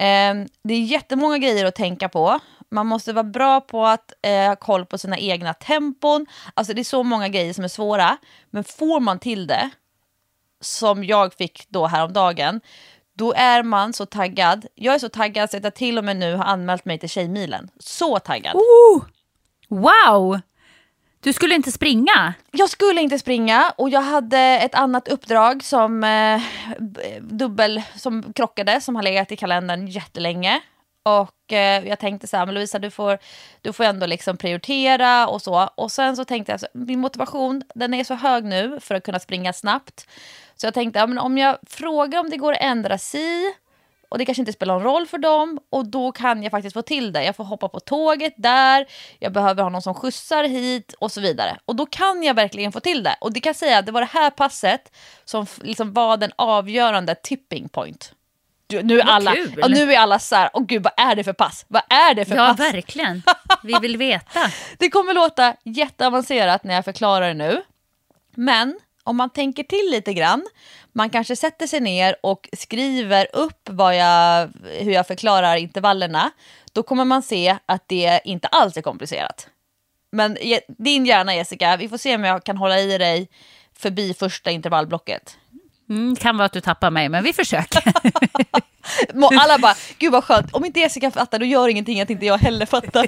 Eh, det är jättemånga grejer att tänka på. Man måste vara bra på att eh, ha koll på sina egna tempon. Alltså det är så många grejer som är svåra. Men får man till det, som jag fick då häromdagen, då är man så taggad. Jag är så taggad så att jag till och med nu har anmält mig till Tjejmilen. Så taggad. Oh! Wow! Du skulle inte springa? Jag skulle inte springa och jag hade ett annat uppdrag som eh, dubbel som krockade, som har legat i kalendern jättelänge. Och eh, jag tänkte så här, men Lovisa, du får, du får ändå liksom prioritera och så. Och sen så tänkte jag, så, min motivation, den är så hög nu för att kunna springa snabbt. Så jag tänkte, ja, men om jag frågar om det går att ändra sig, och det kanske inte spelar någon roll för dem, och då kan jag faktiskt få till det. Jag får hoppa på tåget där, jag behöver ha någon som skjutsar hit och så vidare. Och då kan jag verkligen få till det. Och det kan jag säga, det var det här passet som liksom var den avgörande tipping point. Du, nu, är alla, och nu är alla så här, åh gud, vad är det för pass? Vad är det för ja, pass? Ja, verkligen. Vi vill veta. Det kommer låta jätteavancerat när jag förklarar det nu. Men om man tänker till lite grann, man kanske sätter sig ner och skriver upp vad jag, hur jag förklarar intervallerna, då kommer man se att det inte alls är komplicerat. Men din hjärna, Jessica, vi får se om jag kan hålla i dig förbi första intervallblocket. Mm, kan vara att du tappar mig, men vi försöker. Alla bara, gud vad skönt, om inte Jessica fattar, då gör ingenting att inte jag heller fattar.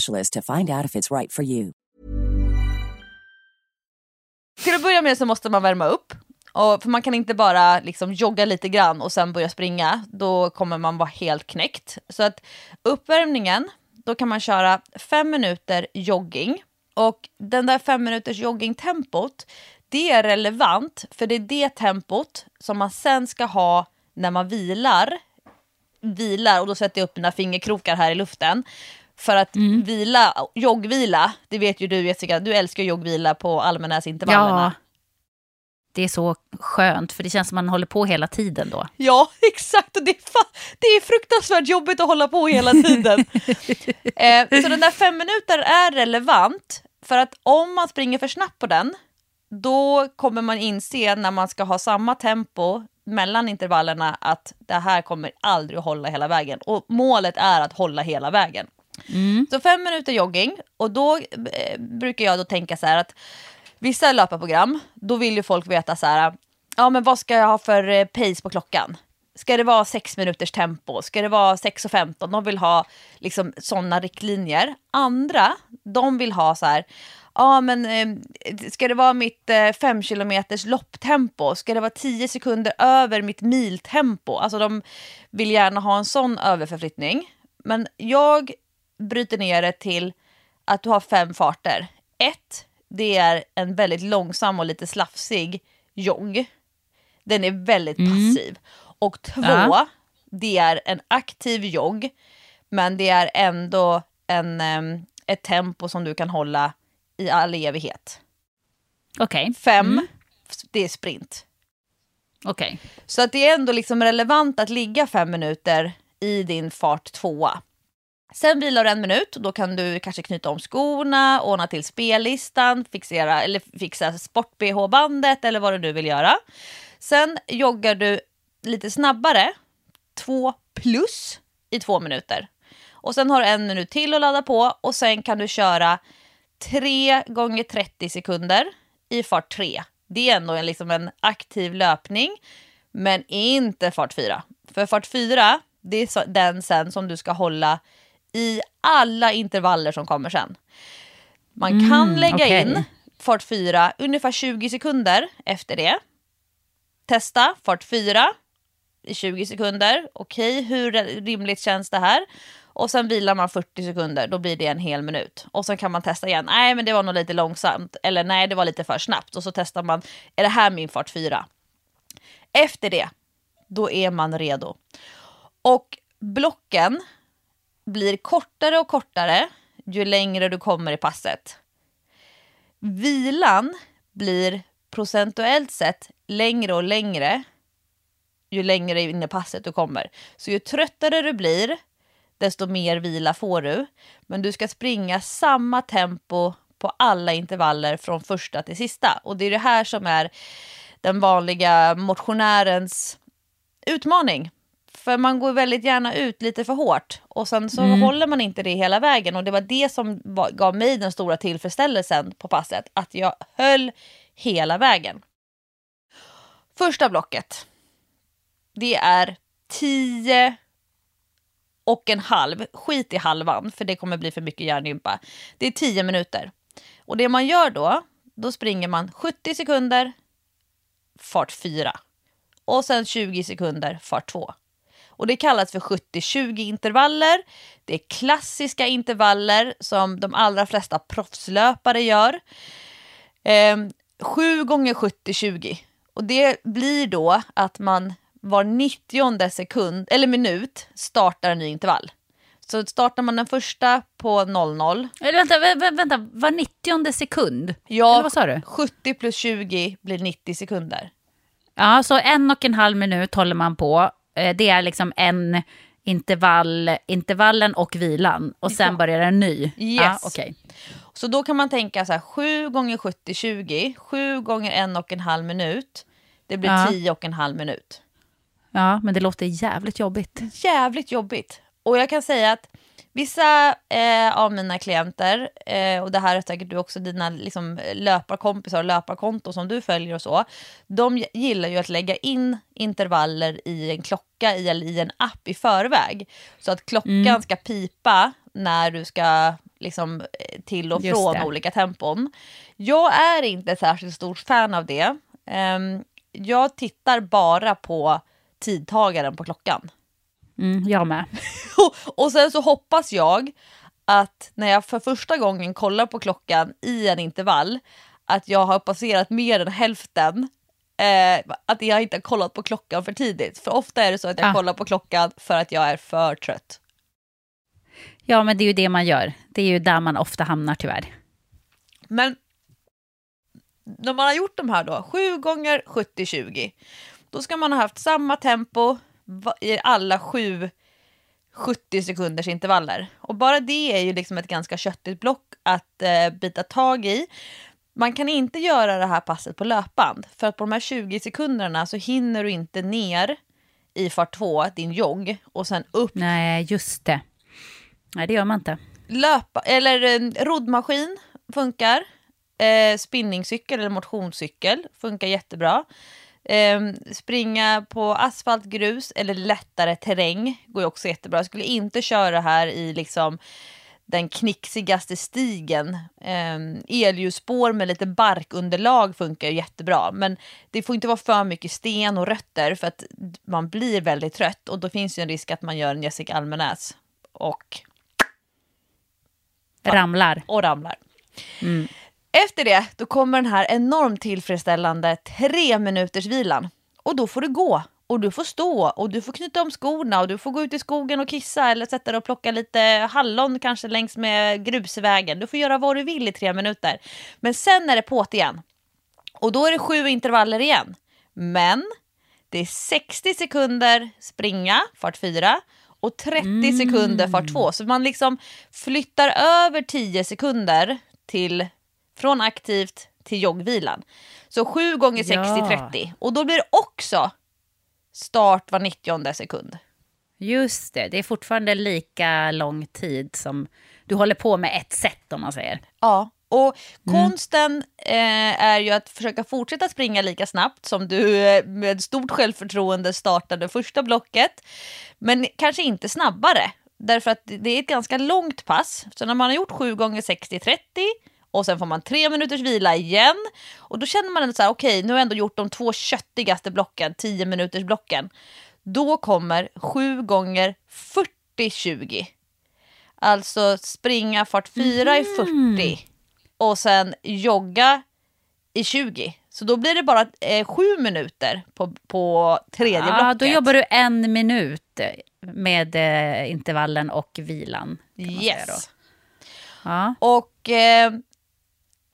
to find out if it's right for you. Till att börja med så måste man värma upp. Och för man kan inte bara liksom jogga lite grann och sen börja springa. Då kommer man vara helt knäckt. Så att uppvärmningen, då kan man köra fem minuter jogging. Och den där fem minuters joggingtempot, det är relevant. För det är det tempot som man sen ska ha när man vilar. Vilar, och då sätter jag upp mina fingerkrokar här i luften. För att mm. vila, joggvila, det vet ju du, Jessica, du älskar joggvila på Almenäs intervallerna. Ja, det är så skönt, för det känns som man håller på hela tiden då. Ja, exakt, och det är, fa- det är fruktansvärt jobbigt att hålla på hela tiden. eh, så den där fem minuter är relevant, för att om man springer för snabbt på den, då kommer man inse när man ska ha samma tempo mellan intervallerna att det här kommer aldrig att hålla hela vägen. Och målet är att hålla hela vägen. Mm. Så fem minuter jogging, och då eh, brukar jag då tänka så här att vissa löparprogram, då vill ju folk veta så här, ja men vad ska jag ha för eh, pace på klockan? Ska det vara sex minuters tempo? Ska det vara sex och femton? De vill ha liksom sådana riktlinjer. Andra, de vill ha så här, ja men eh, ska det vara mitt eh, fem kilometers lopptempo? Ska det vara tio sekunder över mitt miltempo? Alltså de vill gärna ha en sån överförflyttning. Men jag bryter ner det till att du har fem farter. Ett, det är en väldigt långsam och lite slafsig jogg. Den är väldigt mm. passiv. Och två, ja. det är en aktiv jogg, men det är ändå en, ett tempo som du kan hålla i all evighet. Okej. Okay. Fem, mm. det är sprint. Okej. Okay. Så att det är ändå liksom relevant att ligga fem minuter i din fart tvåa. Sen vilar du en minut, och då kan du kanske knyta om skorna, ordna till spellistan, fixera, eller fixa sport-B H-bandet eller vad du nu vill göra. Sen joggar du lite snabbare, två plus i två minuter. Och sen har du en minut till att ladda på, och sen kan du köra tre gånger trettio sekunder i fart tre. Det är ändå liksom en aktiv löpning, men inte fart fyra. För fart fyra, det är den sen som du ska hålla i alla intervaller som kommer sen. Man mm, kan lägga okay. in fart fyra ungefär tjugo sekunder efter det. Testa fart fyra i tjugo sekunder. Okej, okay, hur rimligt känns det här? Och sen vilar man fyrtio sekunder, då blir det en hel minut. Och sen kan man testa igen. Nej, men det var nog lite långsamt. Eller nej, det var lite för snabbt. Och så testar man, är det här min fart fyra? Efter det, då är man redo. Och blocken blir kortare och kortare ju längre du kommer i passet. Vilan blir procentuellt sett längre och längre ju längre in i passet du kommer. Så ju tröttare du blir, desto mer vila får du. Men du ska springa samma tempo på alla intervaller från första till sista. Och det är det här som är den vanliga motionärens utmaning. För man går väldigt gärna ut lite för hårt. Och sen så mm. håller man inte det hela vägen. Och det var det som var, gav mig den stora tillfredsställelsen på passet. Att jag höll hela vägen. Första blocket. Det är tio och en halv. Skit i halvan. För det kommer bli för mycket hjärngympa. Det är tio minuter. Och det man gör då. Då springer man sjuttio sekunder. Fart fyra. Och sen tjugo sekunder. Fart två. Och det kallas för sjuttio tjugo intervaller. Det är klassiska intervaller som de allra flesta proffslöpare gör. Eh, sju gånger sjuttio tjugo. Och det blir då att man var nittionde sekund eller minut startar en ny intervall. Så startar man den första på noll noll. Vänta, vä- vänta, var nittionde sekund? Ja, eller vad sa du? sjuttio plus tjugo blir nittio sekunder. Ja, så en och en halv minut håller man på. Det är liksom en intervall, intervallen och vilan. Och sen börjar en ny. Yes. Ah, okay. Så då kan man tänka så här, sju gånger sjuttio tjugo, sju gånger en och en halv minut. Det blir ja. tio och en halv minut. Ja, men det låter jävligt jobbigt. Jävligt jobbigt. Och jag kan säga att vissa eh, av mina klienter, eh, och det här är säkert du också, dina liksom, löparkompisar och löparkonton som du följer och så, de gillar ju att lägga in intervaller i en klocka eller i en app i förväg. Så att klockan mm. ska pipa när du ska liksom, till och från olika tempon. Jag är inte särskilt stor fan av det. Um, jag tittar bara på tidtagaren på klockan. Mm, jag med. Och sen så hoppas jag att när jag för första gången kollar på klockan i en intervall att jag har passerat mer än hälften, eh, att jag inte har kollat på klockan för tidigt. För ofta är det så att jag ah. kollar på klockan för att jag är för trött. Ja, men det är ju det man gör. Det är ju där man ofta hamnar tyvärr. Men när man har gjort de här då, sju gånger sjuttio tjugo, då ska man ha haft samma tempo i alla sju sjuttio sekunders intervaller. Och bara det är ju liksom ett ganska köttigt block att eh, bita tag i. Man kan inte göra det här passet på löpband. För att på de här tjugo sekunderna så hinner du inte ner i fart två, din jogg, och sen upp. Nej, just det. Nej, det gör man inte. Löpa, eller eh, roddmaskin funkar. Eh, spinningcykel eller motionscykel funkar jättebra. Um, springa på asfalt, grus eller lättare terräng går ju också jättebra. Jag skulle inte köra här i liksom den knixigaste stigen. um, Elljusspår med lite barkunderlag funkar ju jättebra, men det får inte vara för mycket sten och rötter, för att man blir väldigt trött. Och då finns ju en risk att man gör en Jessica Almenäs och ramlar och ramlar mm. Efter det, då kommer den här enormt tillfredsställande tre minuters vilan. Och då får du gå Och du får stå och du får knyta om skorna och du får gå ut i skogen och kissa eller sätta dig och plocka lite hallon kanske längs med grusvägen. Du får göra vad du vill i tre minuter. Men sen är det påt igen. Och då är det sju intervaller igen. Men det är sextio sekunder springa, fart fyra, och trettio mm. sekunder fart två. Så man liksom flyttar över tio sekunder till, från aktivt till joggvilan. Så sju gånger sextio, ja. trettio. Och då blir det också start var nittionde sekund. Just det, det är fortfarande lika lång tid som du håller på med ett set, om man säger. Ja, och konsten mm. eh, är ju att försöka fortsätta springa lika snabbt som du eh, med stort självförtroende startade första blocket. Men kanske inte snabbare, därför att det är ett ganska långt pass. Så när man har gjort sju gånger sextio trettio och sen får man tre minuters vila igen. Och då känner man ändå så här, okej, okay, nu har jag ändå gjort de två köttigaste blocken, tio minuters blocken. Då kommer sju gånger fyrtio tjugo. Alltså springa fart fyra mm. i fyrtio. Och sen jogga i tjugo. Så då blir det bara eh, sju minuter på, på tredje ah, blocket. Då jobbar du en minut med eh, intervallen och vilan. Yes. Ah. Och... Eh,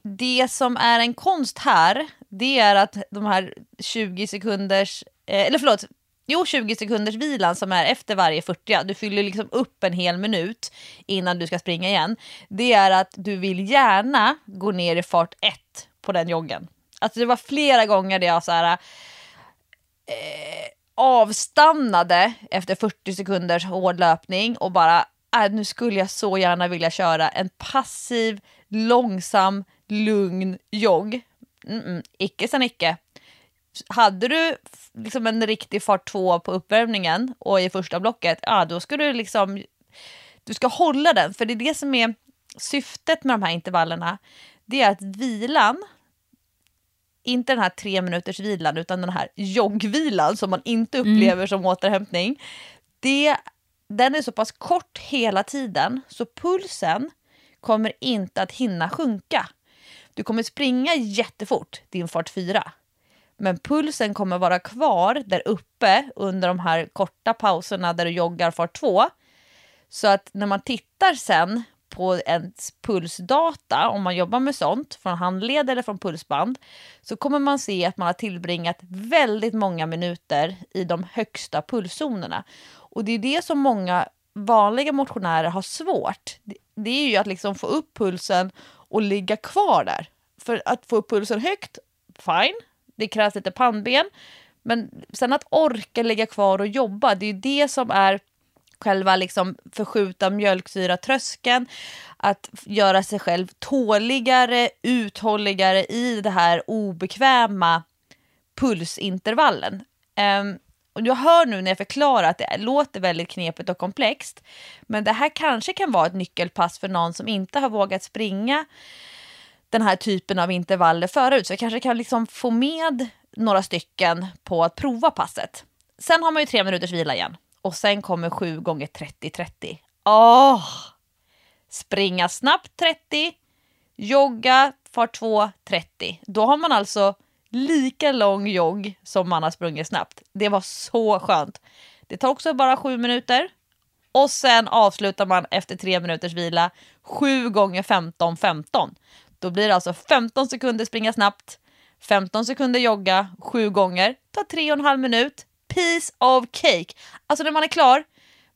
det som är en konst här, det är att de här tjugo sekunders eh, eller förlåt, jo tjugo sekunders vilan som är efter varje fyrtio, du fyller liksom upp en hel minut innan du ska springa igen. Det är att du vill gärna gå ner i fart ett på den joggen. Alltså det var flera gånger det jag så här eh, avstannade efter fyrtio sekunders hård löpning och bara äh, nu skulle jag så gärna vilja köra en passiv, långsam, lugn jogg. Mm-mm. Icke sen icke. Hade du liksom en riktig fart två på uppvärmningen och i första blocket, ja, då ska du liksom du ska hålla den, för det är det som är syftet med de här intervallerna. Det är att vilan, inte den här tre minuters vilan utan den här joggvilan som man inte upplever mm. som återhämtning, det, den är så pass kort hela tiden så pulsen kommer inte att hinna sjunka. Du kommer springa jättefort din fart fyra. Men pulsen kommer vara kvar där uppe under de här korta pauserna där du joggar fart två. Så att när man tittar sen på ens pulsdata, om man jobbar med sånt från handled eller från pulsband, så kommer man se att man har tillbringat väldigt många minuter i de högsta pulszonerna. Och det är det som många vanliga motionärer har svårt. Det är ju att liksom få upp pulsen och ligga kvar där. För att få upp pulsen högt, fine. Det krävs lite pannben. Men sen att orka ligga kvar och jobba, det är ju det som är själva liksom förskjuta mjölksyratröskeln. Att göra sig själv tåligare, uthålligare i det här obekväma pulsintervallen. Um, Och jag hör nu när jag förklarar att det låter väldigt knepigt och komplext. Men det här kanske kan vara ett nyckelpass för någon som inte har vågat springa den här typen av intervaller förut. Så jag kanske kan liksom få med några stycken på att prova passet. Sen har man ju tre minuters vila igen. Och sen kommer sju gånger trettio trettio. Åh! Springa snabbt trettio. Jogga fart två trettio. Då har man alltså lika lång jogg som man har sprungit snabbt. Det var så skönt. Det tar också bara sju minuter. Och sen avslutar man efter tre minuters vila sju gånger femton femton. Då blir det alltså femton sekunder springa snabbt, femton sekunder jogga, sju gånger. Ta tre och en halv minut. Piece of cake. Alltså när man är klar,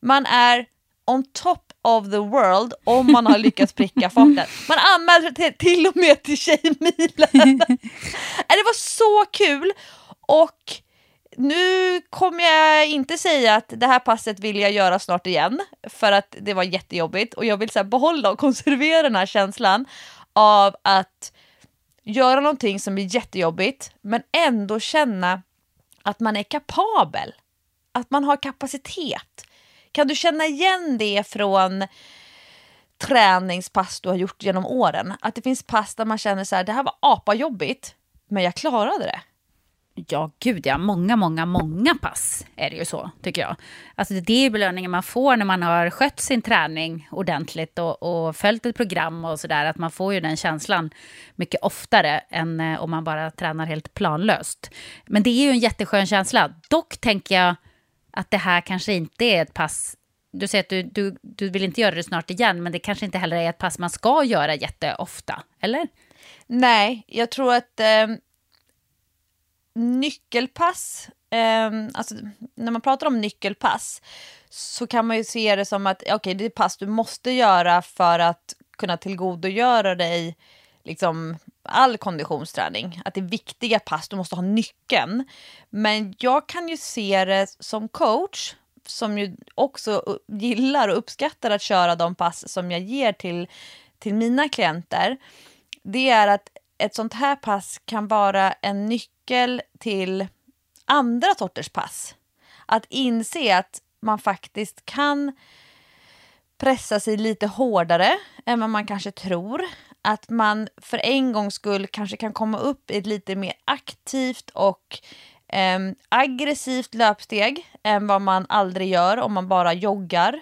man är on top of the world om man har lyckats pricka farten. Man anmälde sig till och med till Tjejmilen. Det var så kul. Och nu kommer jag inte säga att det här passet vill jag göra snart igen, för att det var jättejobbigt. Och jag vill så här behålla och konservera den här känslan av att göra någonting som är jättejobbigt men ändå känna att man är kapabel. Att man har kapacitet. Kan du känna igen det från träningspass du har gjort genom åren? Att det finns pass där man känner så här, det här var apajobbigt, men jag klarade det. Ja, gud ja. Många, många, många pass är det ju så, tycker jag. Alltså det är belöningen man får när man har skött sin träning ordentligt och, och följt ett program och sådär. Att man får ju den känslan mycket oftare än om man bara tränar helt planlöst. Men det är ju en jätteskön känsla. Dock tänker jag att det här kanske inte är ett pass... Du säger att du, du, du vill inte göra det snart igen, men det kanske inte heller är ett pass man ska göra jätteofta, eller? Nej, jag tror att... Eh... nyckelpass, eh, alltså när man pratar om nyckelpass så kan man ju se det som att okej, det är pass du måste göra för att kunna tillgodogöra dig liksom all konditionsträning, att det är viktiga pass, du måste ha nyckeln. Men jag kan ju se det som coach som ju också gillar och uppskattar att köra de pass som jag ger till, till mina klienter. Det är att ett sånt här pass kan vara en nyckel till andra sorters pass. Att inse att man faktiskt kan pressa sig lite hårdare än vad man kanske tror. Att man för en gångs skull kanske kan komma upp i ett lite mer aktivt och eh, aggressivt löpsteg än vad man aldrig gör om man bara joggar.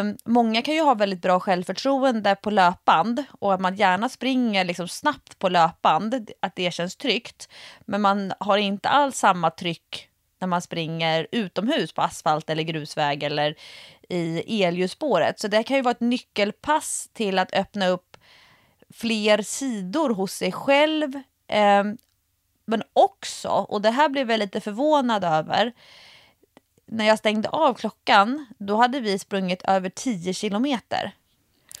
Um, många kan ju ha väldigt bra självförtroende på löpband och att man gärna springer liksom snabbt på löpband, att det känns tryggt, men man har inte alls samma tryck när man springer utomhus på asfalt eller grusväg eller i elljusspåret. Så det kan ju vara ett nyckelpass till att öppna upp fler sidor hos sig själv, um, men också, och det här blev jag lite förvånad över, när jag stängde av klockan, då hade vi sprungit över tio kilometer.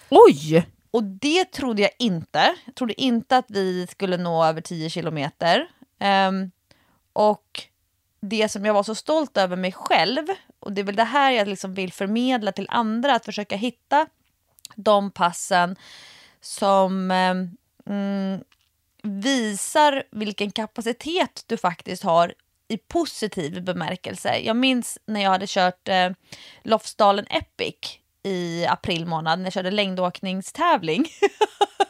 Oj! Och det trodde jag inte. Jag trodde inte att vi skulle nå över tio kilometer. Um, och det som jag var så stolt över mig själv, och det är väl det här jag liksom vill förmedla till andra, att försöka hitta de passen som um, visar vilken kapacitet du faktiskt har i positiv bemärkelse. Jag minns när jag hade kört eh, Lofsdalen Epic i april månad, när jag körde längdåkningstävling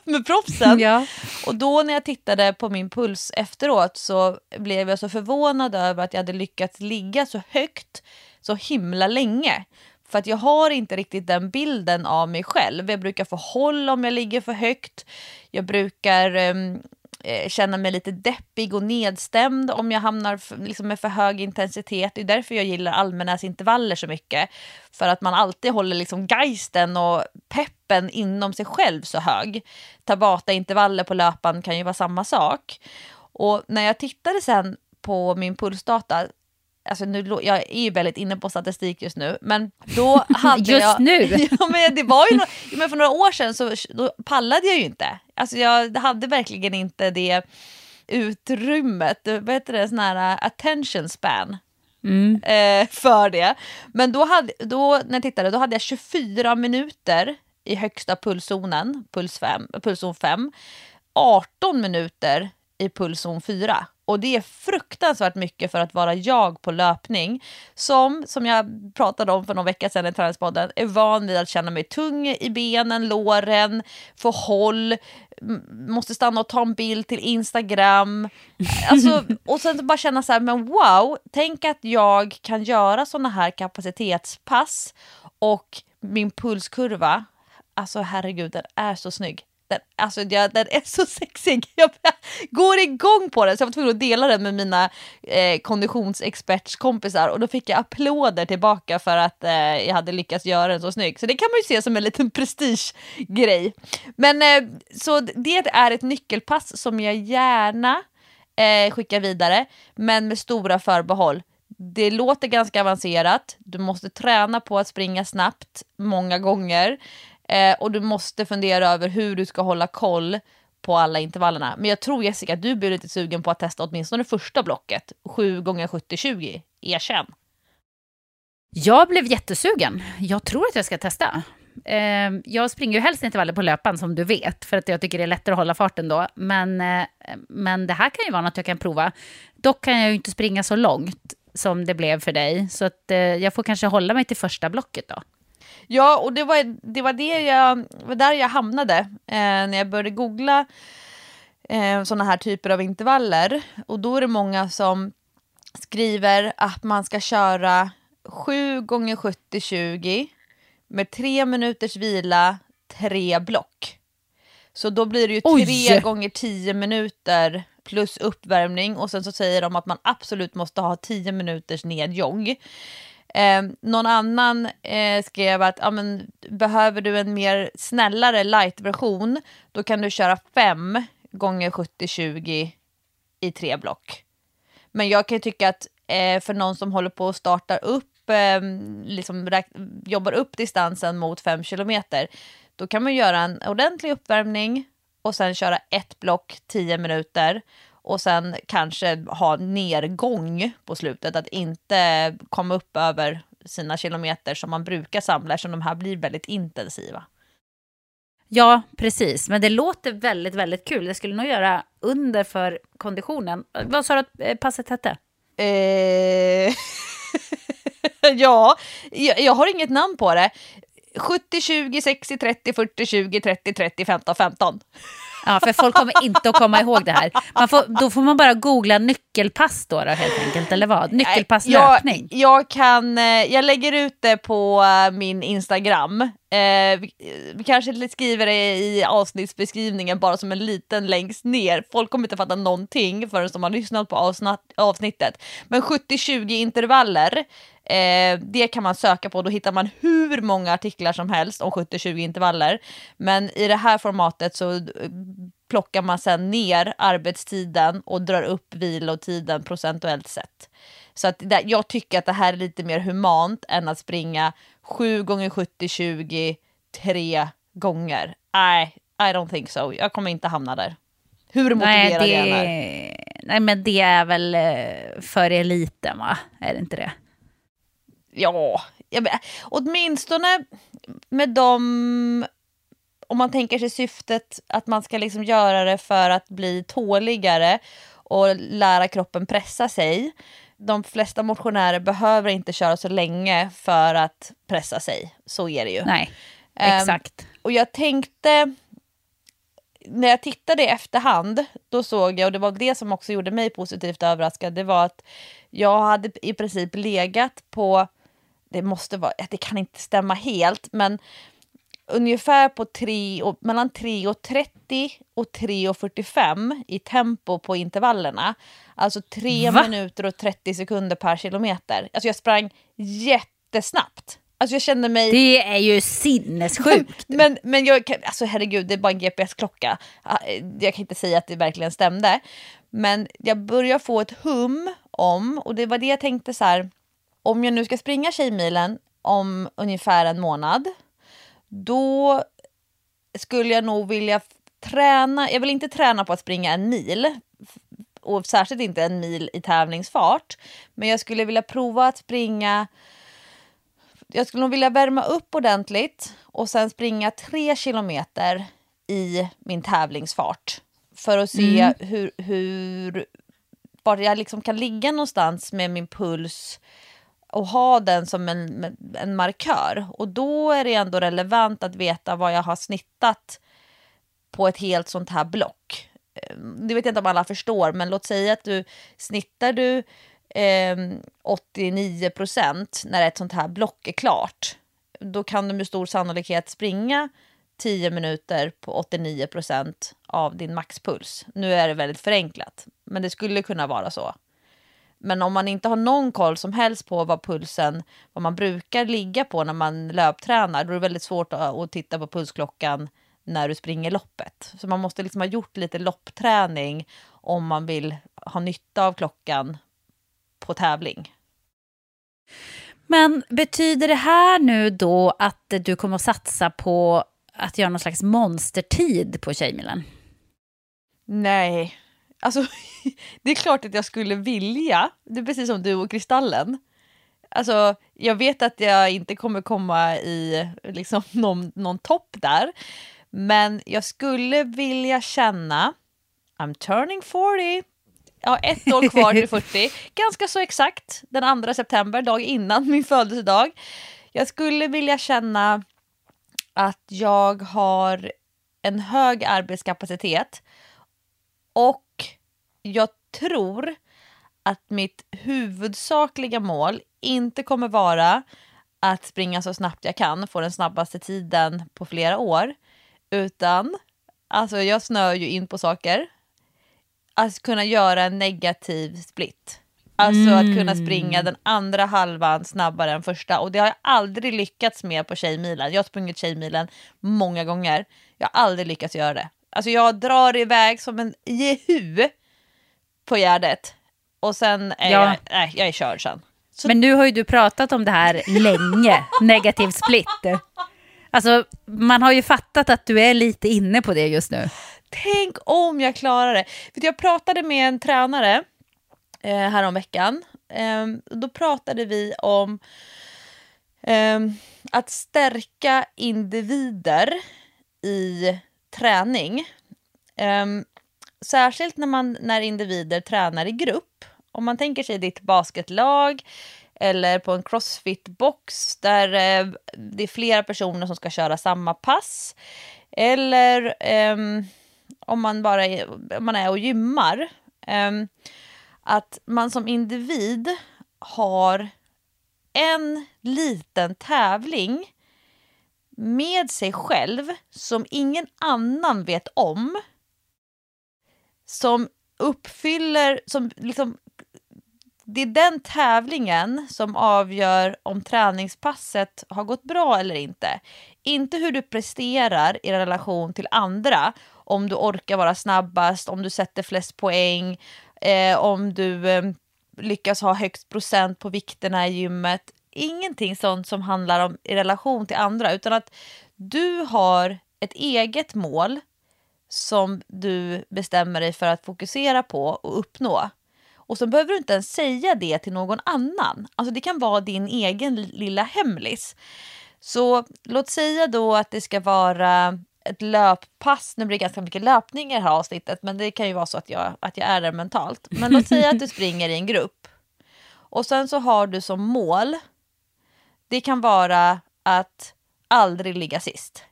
med proffsen. Ja. Och då när jag tittade på min puls efteråt så blev jag så förvånad över att jag hade lyckats ligga så högt så himla länge. För att jag har inte riktigt den bilden av mig själv. Jag brukar få håll om jag ligger för högt. Jag brukar... Eh, känna mig lite deppig och nedstämd om jag hamnar liksom med för hög intensitet. Det är därför jag gillar Almenäs intervaller så mycket. För att man alltid håller liksom geisten och peppen inom sig själv så hög. Tabata intervaller på löpan kan ju vara samma sak. Och när jag tittade sen på min pulsdata, alltså nu, jag är ju väldigt inne på statistik just nu, men då hade just jag... Just nu? Ja, men det var ju no, men för några år sedan så då pallade jag ju inte. Alltså jag hade verkligen inte det utrymmet, vad heter det, sån här attention span mm. eh, för det. Men då, hade, då när jag tittade, då hade jag tjugofyra minuter i högsta pulszonen, puls fem, pulszon fem, arton minuter i pulszon fyra. Och det är fruktansvärt mycket för att vara jag på löpning. Som, som jag pratade om för någon vecka sedan i Träningspodden, är van vid att känna mig tung i benen, låren, få håll, måste stanna och ta en bild till Instagram. Alltså, och sen bara känna så här, men wow, tänk att jag kan göra såna här kapacitetspass och min pulskurva, alltså herregud, den är så snygg. Den, alltså jag, den är så sexig. Jag går igång på den. Så jag var tvungen att dela den med mina eh, konditionsexpertskompisar. Och då fick jag applåder tillbaka för att eh, jag hade lyckats göra den så snygg. Så det kan man ju se som en liten prestigegrej. Men eh, så det är ett nyckelpass som jag gärna eh, skickar vidare. Men med stora förbehåll. Det låter ganska avancerat. Du måste träna på att springa snabbt många gånger. Eh, och du måste fundera över hur du ska hålla koll på alla intervallerna. Men jag tror, Jessica, att du blir lite sugen på att testa åtminstone det första blocket. sju gånger sjuttio tjugo. Erkänn. Jag blev jättesugen. Jag tror att jag ska testa. Eh, jag springer ju helst intervaller på löpan som du vet. För att jag tycker det är lättare att hålla farten då. Men, eh, men det här kan ju vara något jag kan prova. Dock kan jag ju inte springa så långt som det blev för dig. Så att, eh, jag får kanske hålla mig till första blocket då. Ja, och det var, det var, det jag, var där jag hamnade eh, när jag började googla eh, sådana här typer av intervaller. Och då är det många som skriver att man ska köra sju gånger sjuttio tjugo med tre minuters vila, tre block. Så då blir det ju Oj. tre gånger tio minuter plus uppvärmning. Och sen så säger de att man absolut måste ha tio minuters nedjogg. Eh, någon annan eh, skrev att ah, men, behöver du en mer snällare light-version, då kan du köra fem gånger sjuttio tjugo i tre block. Men jag kan ju tycka att eh, för någon som håller på och startar upp, eh, liksom räk- jobbar upp distansen mot fem kilometer, då kan man göra en ordentlig uppvärmning och sen köra ett block tio minuter. Och sen kanske ha nedgång på slutet. Att inte komma upp över sina kilometer som man brukar samla. Så de här blir väldigt intensiva. Ja, precis. Men det låter väldigt, väldigt kul. Det skulle nog göra under för konditionen. Vad sa du att passet hette? Eh... ja, jag, jag har inget namn på det. sjuttio tjugo sextio trettio fyrtio tjugo trettio trettio femton femton. Ja, för folk kommer inte att komma ihåg det här. Man får, då får man bara googla nyckelpass då, då helt enkelt, eller vad? Nyckelpasslöpning. Jag, jag kan, jag lägger ut det på min Instagram. Eh, vi, vi kanske skriver det i avsnittsbeskrivningen bara som en liten längst ner. Folk kommer inte fatta någonting förrän de har lyssnat på avsnittet. Men sjuttio tjugo intervaller, eh, det kan man söka på. Då hittar man hur många artiklar som helst om sjuttio tjugo intervaller. Men i det här formatet så plockar man sen ner arbetstiden och drar upp vilotiden procentuellt sett. Så att det, jag tycker att det här är lite mer humant än att springa sju gånger sjuttio tjugo tre gånger. Nej, I, I don't think so. Jag kommer inte hamna där. Hur motiverad nej, det, jag är. Nej, men det är väl för eliten, va? Är det inte det? Ja, jag, åtminstone med dem. Om man tänker sig syftet att man ska liksom göra det för att bli tåligare och lära kroppen pressa sig. De flesta motionärer behöver inte köra så länge för att pressa sig. Så är det ju. Nej, exakt. Um, och jag tänkte, när jag tittade i efterhand, då såg jag, och det var det som också gjorde mig positivt överraskad, det var att jag hade i princip legat på, det måste vara, det kan inte stämma helt, men ungefär på tre och, mellan tre och trettio och tre och fyrtiofem i tempo på intervallerna. Alltså tre Va? minuter och trettio sekunder per kilometer. Alltså jag sprang jättesnabbt. Alltså jag kände mig... Det är ju sinnessjukt. men, men jag, alltså herregud, det är bara en G P S-klocka. Jag kan inte säga att det verkligen stämde. Men jag börjar få ett hum om, och det var det jag tänkte så här. Om jag nu ska springa Tjejmilen om ungefär en månad, då skulle jag nog vilja träna, jag vill inte träna på att springa en mil och särskilt inte en mil i tävlingsfart, men jag skulle vilja prova att springa, jag skulle nog vilja värma upp ordentligt och sen springa tre kilometer i min tävlingsfart för att se mm. hur, hur bara jag liksom kan ligga någonstans med min puls och ha den som en, en markör. Och då är det ändå relevant att veta vad jag har snittat på ett helt sånt här block. Det vet jag inte om alla förstår, men låt säga att du snittar du eh, åttionio procent när ett sånt här block är klart. Då kan du med stor sannolikhet springa tio minuter på åttionio procent av din maxpuls. Nu är det väldigt förenklat, men det skulle kunna vara så. Men om man inte har någon koll som helst på vad pulsen, vad man brukar ligga på när man löptränar, då är det väldigt svårt att titta på pulsklockan när du springer loppet. Så man måste liksom ha gjort lite loppträning om man vill ha nytta av klockan på tävling. Men betyder det här nu då att du kommer att satsa på att göra någon slags monstertid på Tjejmilen? Nej. Alltså, det är klart att jag skulle vilja. Det är precis som du och Kristallen. Alltså, jag vet att jag inte kommer komma i liksom, någon, någon topp där. Men jag skulle vilja känna I'm turning fyrtio. Jag har ett år kvar till fyrtio. Ganska så exakt. Den andra september, dag innan min födelsedag. Jag skulle vilja känna att jag har en hög arbetskapacitet Och jag tror att mitt huvudsakliga mål inte kommer vara att springa så snabbt jag kan, få den snabbaste tiden på flera år, utan alltså jag snör ju in på saker, att kunna göra en negativ split. Alltså mm. att kunna springa den andra halvan snabbare än första. Och det har jag aldrig lyckats med på Tjejmilen. Jag har sprungit Tjejmilen många gånger. Jag har aldrig lyckats göra det. Alltså jag drar iväg som en jehu på gärdet. Och sen är ja. jag, nej, jag är körd sen. Så... Men nu har ju du pratat om det här länge. Negativ split. Alltså man har ju fattat att du är lite inne på det just nu. Tänk om jag klarar det. För jag pratade med en tränare här om veckan. Då pratade vi om att stärka individer i träning. Särskilt när, man, när individer tränar i grupp. Om man tänker sig ditt basketlag eller på en crossfitbox där det är flera personer som ska köra samma pass. Eller om man bara är, om man är och gymmar. Att man som individ har en liten tävling med sig själv som ingen annan vet om. Som uppfyller, som liksom, det är den tävlingen som avgör om träningspasset har gått bra eller inte. Inte hur du presterar i relation till andra. Om du orkar vara snabbast, om du sätter flest poäng. Eh, om du eh, lyckas ha högst procent på vikterna i gymmet. Ingenting sånt som handlar om i relation till andra, utan att du har ett eget mål som du bestämmer dig för att fokusera på och uppnå. Och så behöver du inte ens säga det till någon annan. Alltså det kan vara din egen lilla hemlis. Så låt säga då att det ska vara ett löppass, nu blir det ganska mycket löpning i det här avsnittet, men det kan ju vara så att jag, att jag är där mentalt. Men låt säga att du springer i en grupp och sen så har du som mål, det kan vara att aldrig ligga sist.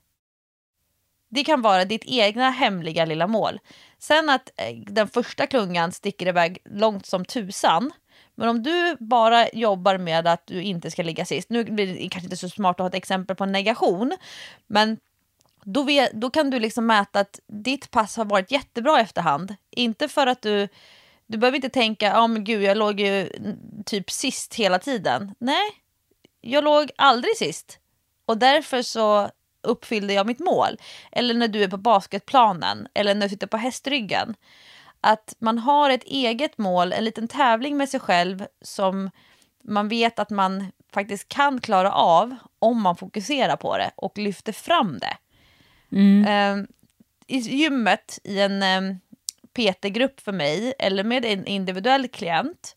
Det kan vara ditt egna hemliga lilla mål. Sen att den första klungan sticker iväg långt som tusan, men om du bara jobbar med att du inte ska ligga sist, nu blir det kanske inte så smart att ha ett exempel på en negation, men Då, vet, då kan du liksom mäta att ditt pass har varit jättebra efterhand. Inte för att du... Du behöver inte tänka, ja oh, men gud, jag låg ju typ sist hela tiden. Nej, jag låg aldrig sist. Och därför så uppfyllde jag mitt mål. Eller när du är på basketplanen. Eller när du sitter på hästryggen. Att man har ett eget mål, en liten tävling med sig själv som man vet att man faktiskt kan klara av om man fokuserar på det och lyfter fram det. Mm. Uh, i gymmet i en um, P T-grupp för mig eller med en individuell klient,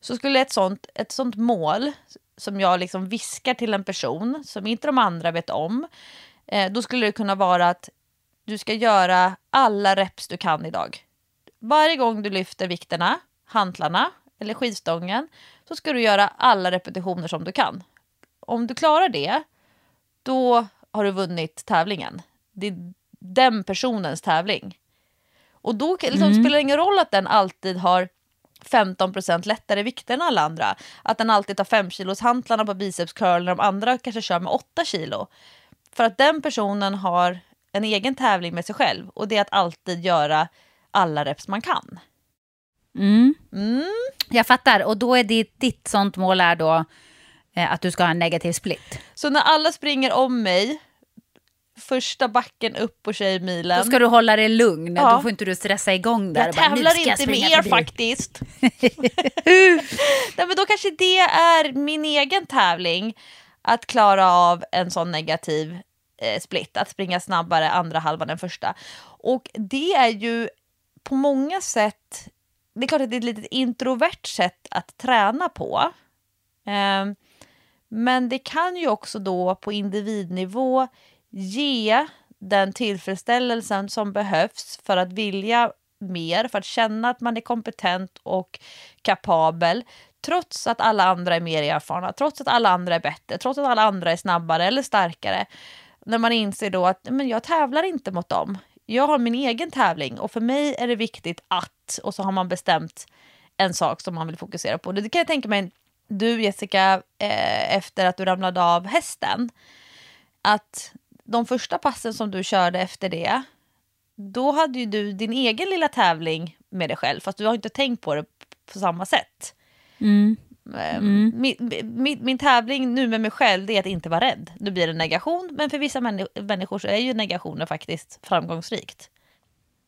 så skulle ett sånt, ett sånt mål som jag liksom viskar till en person som inte de andra vet om, uh, då skulle det kunna vara att du ska göra alla reps du kan idag. Varje gång du lyfter vikterna, hantlarna eller skivstången, så ska du göra alla repetitioner som du kan. Om du klarar det, då har du vunnit tävlingen. Det är den personens tävling. Och då liksom mm. spelar det ingen roll att den alltid har femton procent lättare vikter än alla andra. Att den alltid tar fem kilos hantlarna på bicepscurl när de andra kanske kör med åtta kilo. För att den personen har en egen tävling med sig själv. Och det är att alltid göra alla reps man kan. Mm. Mm. Jag fattar. Och då är det ditt sånt mål är då att du ska ha en negativ split. Så när alla springer om mig första backen upp på Tjejmilen, då ska du hålla dig lugn. Ja. Då får inte du stressa igång där. Jag bara, tävlar inte jag med er faktiskt. Nej, men då kanske det är min egen tävling att klara av en sån negativ eh, split. Att springa snabbare andra halvan än första. Och det är ju på många sätt, det är klart att det är ett litet introvert sätt att träna på. Eh, Men det kan ju också då på individnivå ge den tillfredsställelsen som behövs för att vilja mer, för att känna att man är kompetent och kapabel, trots att alla andra är mer erfarna, trots att alla andra är bättre, trots att alla andra är snabbare eller starkare. När man inser då att men jag tävlar inte mot dem. jag har min egen tävling och för mig är det viktigt att, och så har man bestämt en sak som man vill fokusera på. Det kan jag tänka mig, du Jessica, eh, efter att du ramlade av hästen, att de första passen som du körde efter det, då hade ju du din egen lilla tävling med dig själv, fast du har inte tänkt på det på samma sätt. Mm. Mm. Min, min, min tävling nu med mig själv, det är att inte vara rädd. Nu blir det negation, men för vissa män- människor så är ju negationer faktiskt framgångsrikt.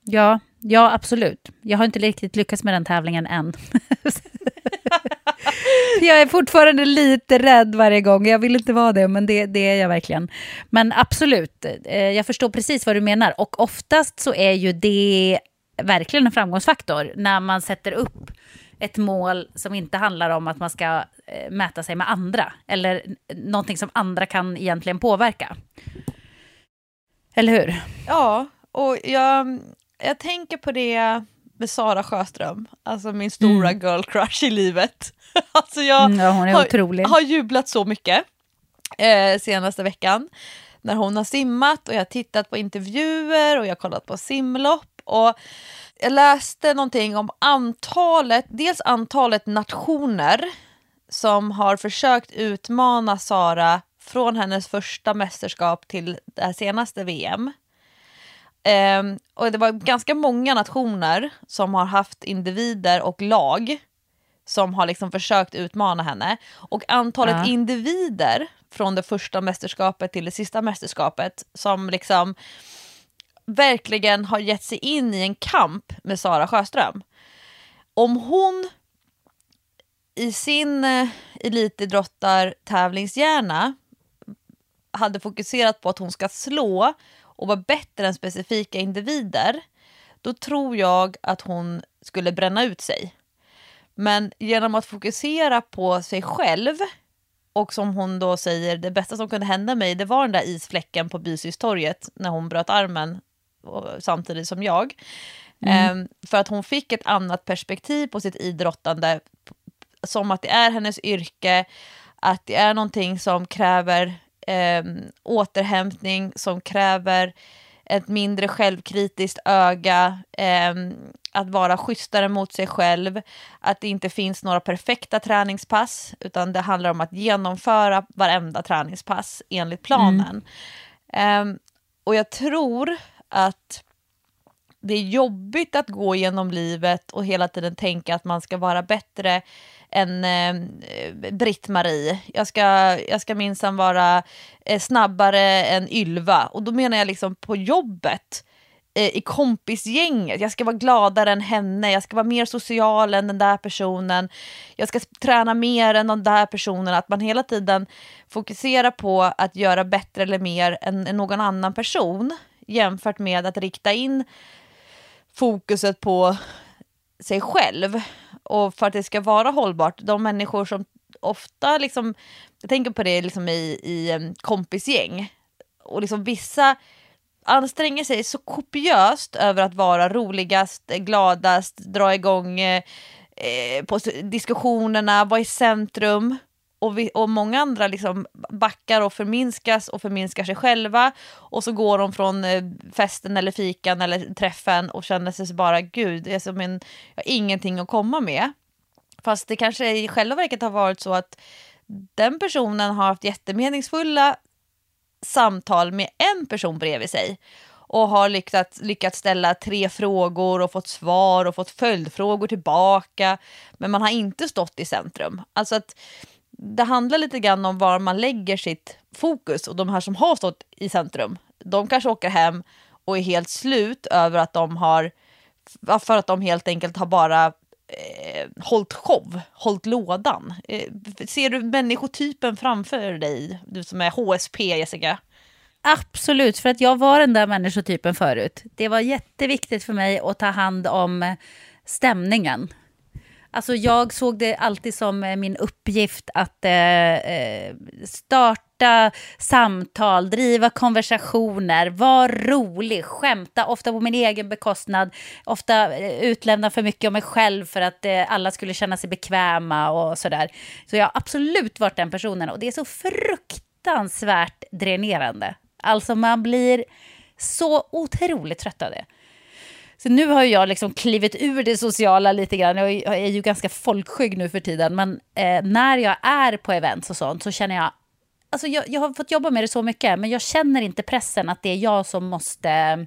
Ja, ja absolut. Jag har inte riktigt lyckats med den tävlingen än. Jag är fortfarande lite rädd varje gång. Jag vill inte vara det, men det, det är jag verkligen. Men absolut, jag förstår precis vad du menar. Och oftast så är ju det verkligen en framgångsfaktor när man sätter upp ett mål som inte handlar om att man ska mäta sig med andra eller någonting som andra kan egentligen påverka. Eller hur? Ja, och jag, jag tänker på det med Sara Sjöström, alltså min stora mm. girl crush i livet. Alltså jag ja, hon är har, otrolig. har jublat så mycket eh, senaste veckan när hon har simmat, och jag har tittat på intervjuer och jag har kollat på simlopp, och jag läste någonting om antalet, dels antalet nationer som har försökt utmana Sara från hennes första mästerskap till det senaste V M. Um, och det var ganska många nationer som har haft individer och lag som har liksom försökt utmana henne. Och antalet ja. individer från det första mästerskapet till det sista mästerskapet som liksom verkligen har gett sig in i en kamp med Sara Sjöström. Om hon i sin elitidrottartävlingshjärna hade fokuserat på att hon ska slå och vara bättre än specifika individer, då tror jag att hon skulle bränna ut sig. Men genom att fokusera på sig själv, och som hon då säger, det bästa som kunde hända mig, det var den där isfläcken på Bysystorget när hon bröt armen samtidigt som jag. Mm. Ehm, för att hon fick ett annat perspektiv på sitt idrottande, som att det är hennes yrke, att det är någonting som kräver eh, återhämtning, som kräver ett mindre självkritiskt öga, eh, att vara schysstare mot sig själv, att det inte finns några perfekta träningspass, utan det handlar om att genomföra varenda träningspass enligt planen. Mm. Eh, och jag tror att det är jobbigt att gå genom livet och hela tiden tänka att man ska vara bättre än eh, Britt-Marie. Jag ska, jag ska minsann vara eh, snabbare än Ylva. Och då menar jag liksom på jobbet, eh, i kompisgänget. Jag ska vara gladare än henne. Jag ska vara mer social än den där personen. Jag ska träna mer än den där personen. Att man hela tiden fokuserar på att göra bättre eller mer än, än någon annan person, jämfört med att rikta in fokuset på sig själv. Och för att det ska vara hållbart, de människor som ofta liksom, jag tänker på det liksom i, i en kompisgäng, och liksom vissa anstränger sig så kopiöst över att vara roligast, gladast, dra igång eh, på diskussionerna, vara i centrum, och, vi, och många andra liksom backar och förminskas och förminskar sig själva, och så går de från festen eller fikan eller träffen och känner sig bara, gud, jag, som en, jag har ingenting att komma med. Fast det kanske i själva verket har varit så att den personen har haft jättemeningsfulla samtal med en person bredvid sig, och har lyckats, lyckats ställa tre frågor och fått svar och fått följdfrågor tillbaka, men man har inte stått i centrum. Alltså att det handlar lite grann om var man lägger sitt fokus, och de här som har stått i centrum, de kanske åker hem och är helt slut över att de har, för att de helt enkelt har bara eh, hållit show, hållit lådan. Eh, ser du människotypen framför dig, du som är H S P, Jessica? Absolut, för att jag var den där människotypen förut. Det var jätteviktigt för mig att ta hand om stämningen. Alltså jag såg det alltid som min uppgift att eh, starta samtal, driva konversationer, vara rolig, skämta, ofta på min egen bekostnad, ofta utlämna för mycket om mig själv för att eh, alla skulle känna sig bekväma och sådär. Så jag har absolut varit den personen, och det är så fruktansvärt dränerande. Alltså man blir så otroligt trött av det. Så nu har jag liksom klivit ur det sociala lite grann. Jag är ju ganska folkskygg nu för tiden. Men eh, när jag är på events och sånt så känner jag... Alltså jag, jag har fått jobba med det så mycket. Men jag känner inte pressen att det är jag som måste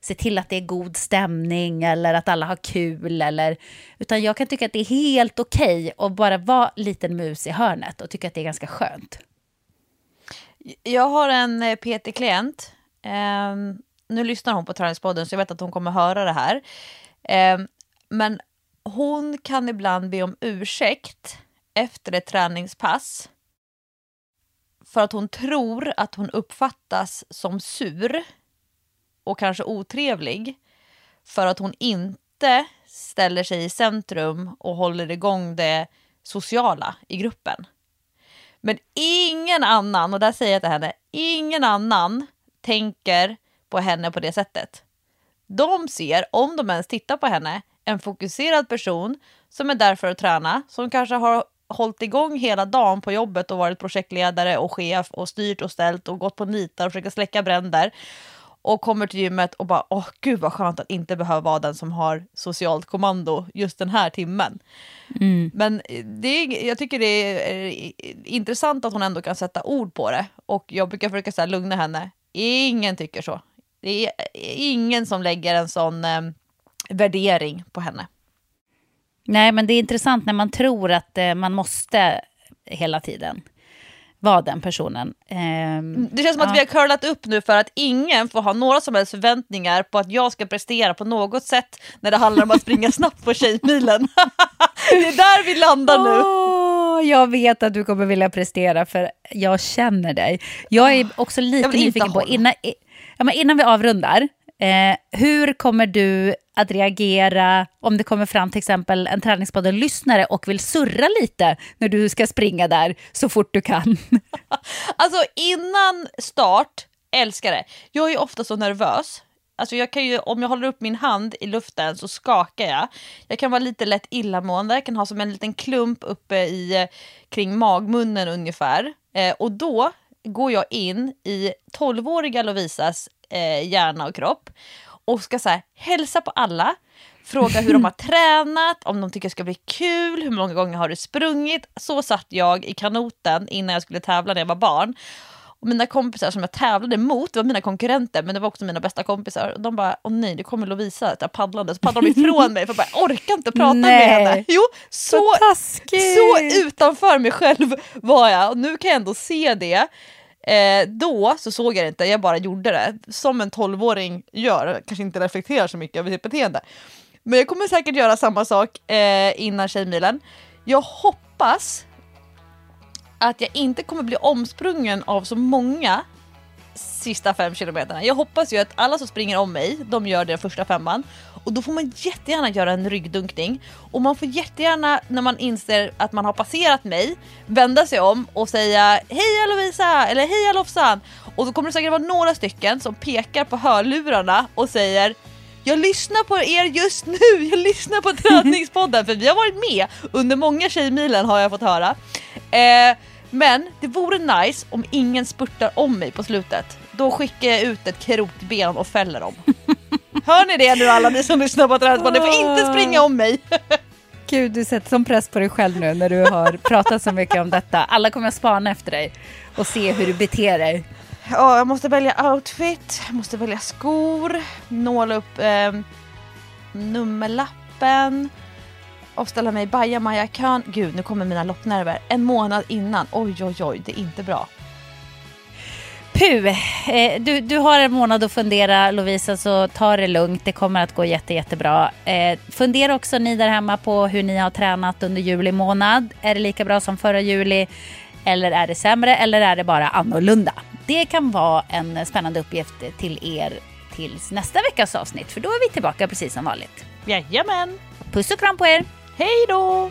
se till att det är god stämning. Eller att alla har kul. Eller, utan jag kan tycka att det är helt okej att bara vara liten mus i hörnet. Och tycka att det är ganska skönt. Jag har en P T-klient. Um... Nu lyssnar hon på Träningspodden så jag vet att hon kommer höra det här. Eh, men hon kan ibland be om ursäkt efter ett träningspass. För att hon tror att hon uppfattas som sur och kanske otrevlig. För att hon inte ställer sig i centrum och håller igång det sociala i gruppen. Men ingen annan, och där säger jag till henne, ingen annan tänker... på henne på det sättet. De ser, om de ens tittar på henne, en fokuserad person som är där för att träna, som kanske har hållit igång hela dagen på jobbet och varit projektledare och chef och styrt och ställt och gått på nitar och försökt släcka bränder och kommer till gymmet och bara, åh gud vad skönt att inte behöva vara den som har socialt kommando just den här timmen. Mm. Men det, jag tycker det är intressant att hon ändå kan sätta ord på det, och jag brukar försöka så här lugna henne. Ingen tycker så. Det är ingen som lägger en sån eh, värdering på henne. Nej, men det är intressant när man tror att eh, man måste hela tiden vara den personen. Eh, det känns som ja. att vi har curlat upp nu för att ingen får ha några som helst förväntningar på att jag ska prestera på något sätt när det handlar om att springa snabbt på Tjejmilen. Det är där vi landar nu. Oh, jag vet att du kommer vilja prestera, för jag känner dig. Jag är också lite nyfiken på innan... Ja, men innan vi avrundar, eh, hur kommer du att reagera om det kommer fram till exempel en träningspodden-lyssnare och vill surra lite när du ska springa där så fort du kan? Alltså innan start, älskar det. Jag är ju ofta så nervös. Alltså jag kan ju, om jag håller upp min hand i luften så skakar jag. Jag kan vara lite lätt illamående. Jag kan ha som en liten klump uppe i, kring magmunnen ungefär. Eh, och då... går jag in i tolvåriga Lovisas eh, hjärna och kropp och ska så här, hälsa på alla, fråga hur de har tränat, om de tycker det ska bli kul, hur många gånger har du sprungit. Så satt jag i kanoten innan jag skulle tävla när jag var barn, och mina kompisar som jag tävlade mot, det var mina konkurrenter, men det var också mina bästa kompisar, och de bara, åh nej, det kommer Lovisa, jag paddlade, så paddlade de ifrån mig för bara, jag orkar inte prata nej. med henne. Jo, så, så utanför mig själv var jag, och nu kan jag ändå se det. Eh, då så såg jag det inte, jag bara gjorde det som en tolvåring gör, kanske inte reflekterar så mycket över sitt beteende, men jag kommer säkert göra samma sak eh, innan Tjejmilen. Jag hoppas att jag inte kommer bli omsprungen av så många sista fem kilometerna. Jag hoppas ju att alla som springer om mig, de gör den första femman. Och då får man jättegärna göra en ryggdunkning. Och man får jättegärna, när man inser att man har passerat mig, vända sig om och säga hej Lovisa, eller hej Lofsan. Och då kommer det säkert vara några stycken som pekar på hörlurarna och säger, jag lyssnar på er just nu, jag lyssnar på Träningspodden. För vi har varit med under många Tjejmilen, har jag fått höra. Eh... Men det vore nice om ingen spurtar om mig på slutet. Då skickar jag ut ett krokben och fäller dem. Hör ni det nu, alla ni som lyssnar på Träningspodden? Ni får inte springa om mig. Gud, du sätter som press på dig själv nu när du har pratat så mycket om detta. Alla kommer att spana efter dig och se hur du beter dig. Ja, jag måste välja outfit. Jag måste välja skor. Nåla upp eh, nummerlappen. Och ställa mig i bajamajakön. Gud, nu kommer mina loppnerver. En månad innan. Oj, oj, oj, det är inte bra. Puh, eh, du, du har en månad att fundera, Lovisa, så ta det lugnt. Det kommer att gå jätte, jättebra. Eh, fundera också ni där hemma på hur ni har tränat under juli månad. Är det lika bra som förra juli? Eller är det sämre? Eller är det bara annorlunda? Det kan vara en spännande uppgift till er tills nästa veckas avsnitt. För då är vi tillbaka precis som vanligt. Jajamän! Puss och kram på er! Hej då!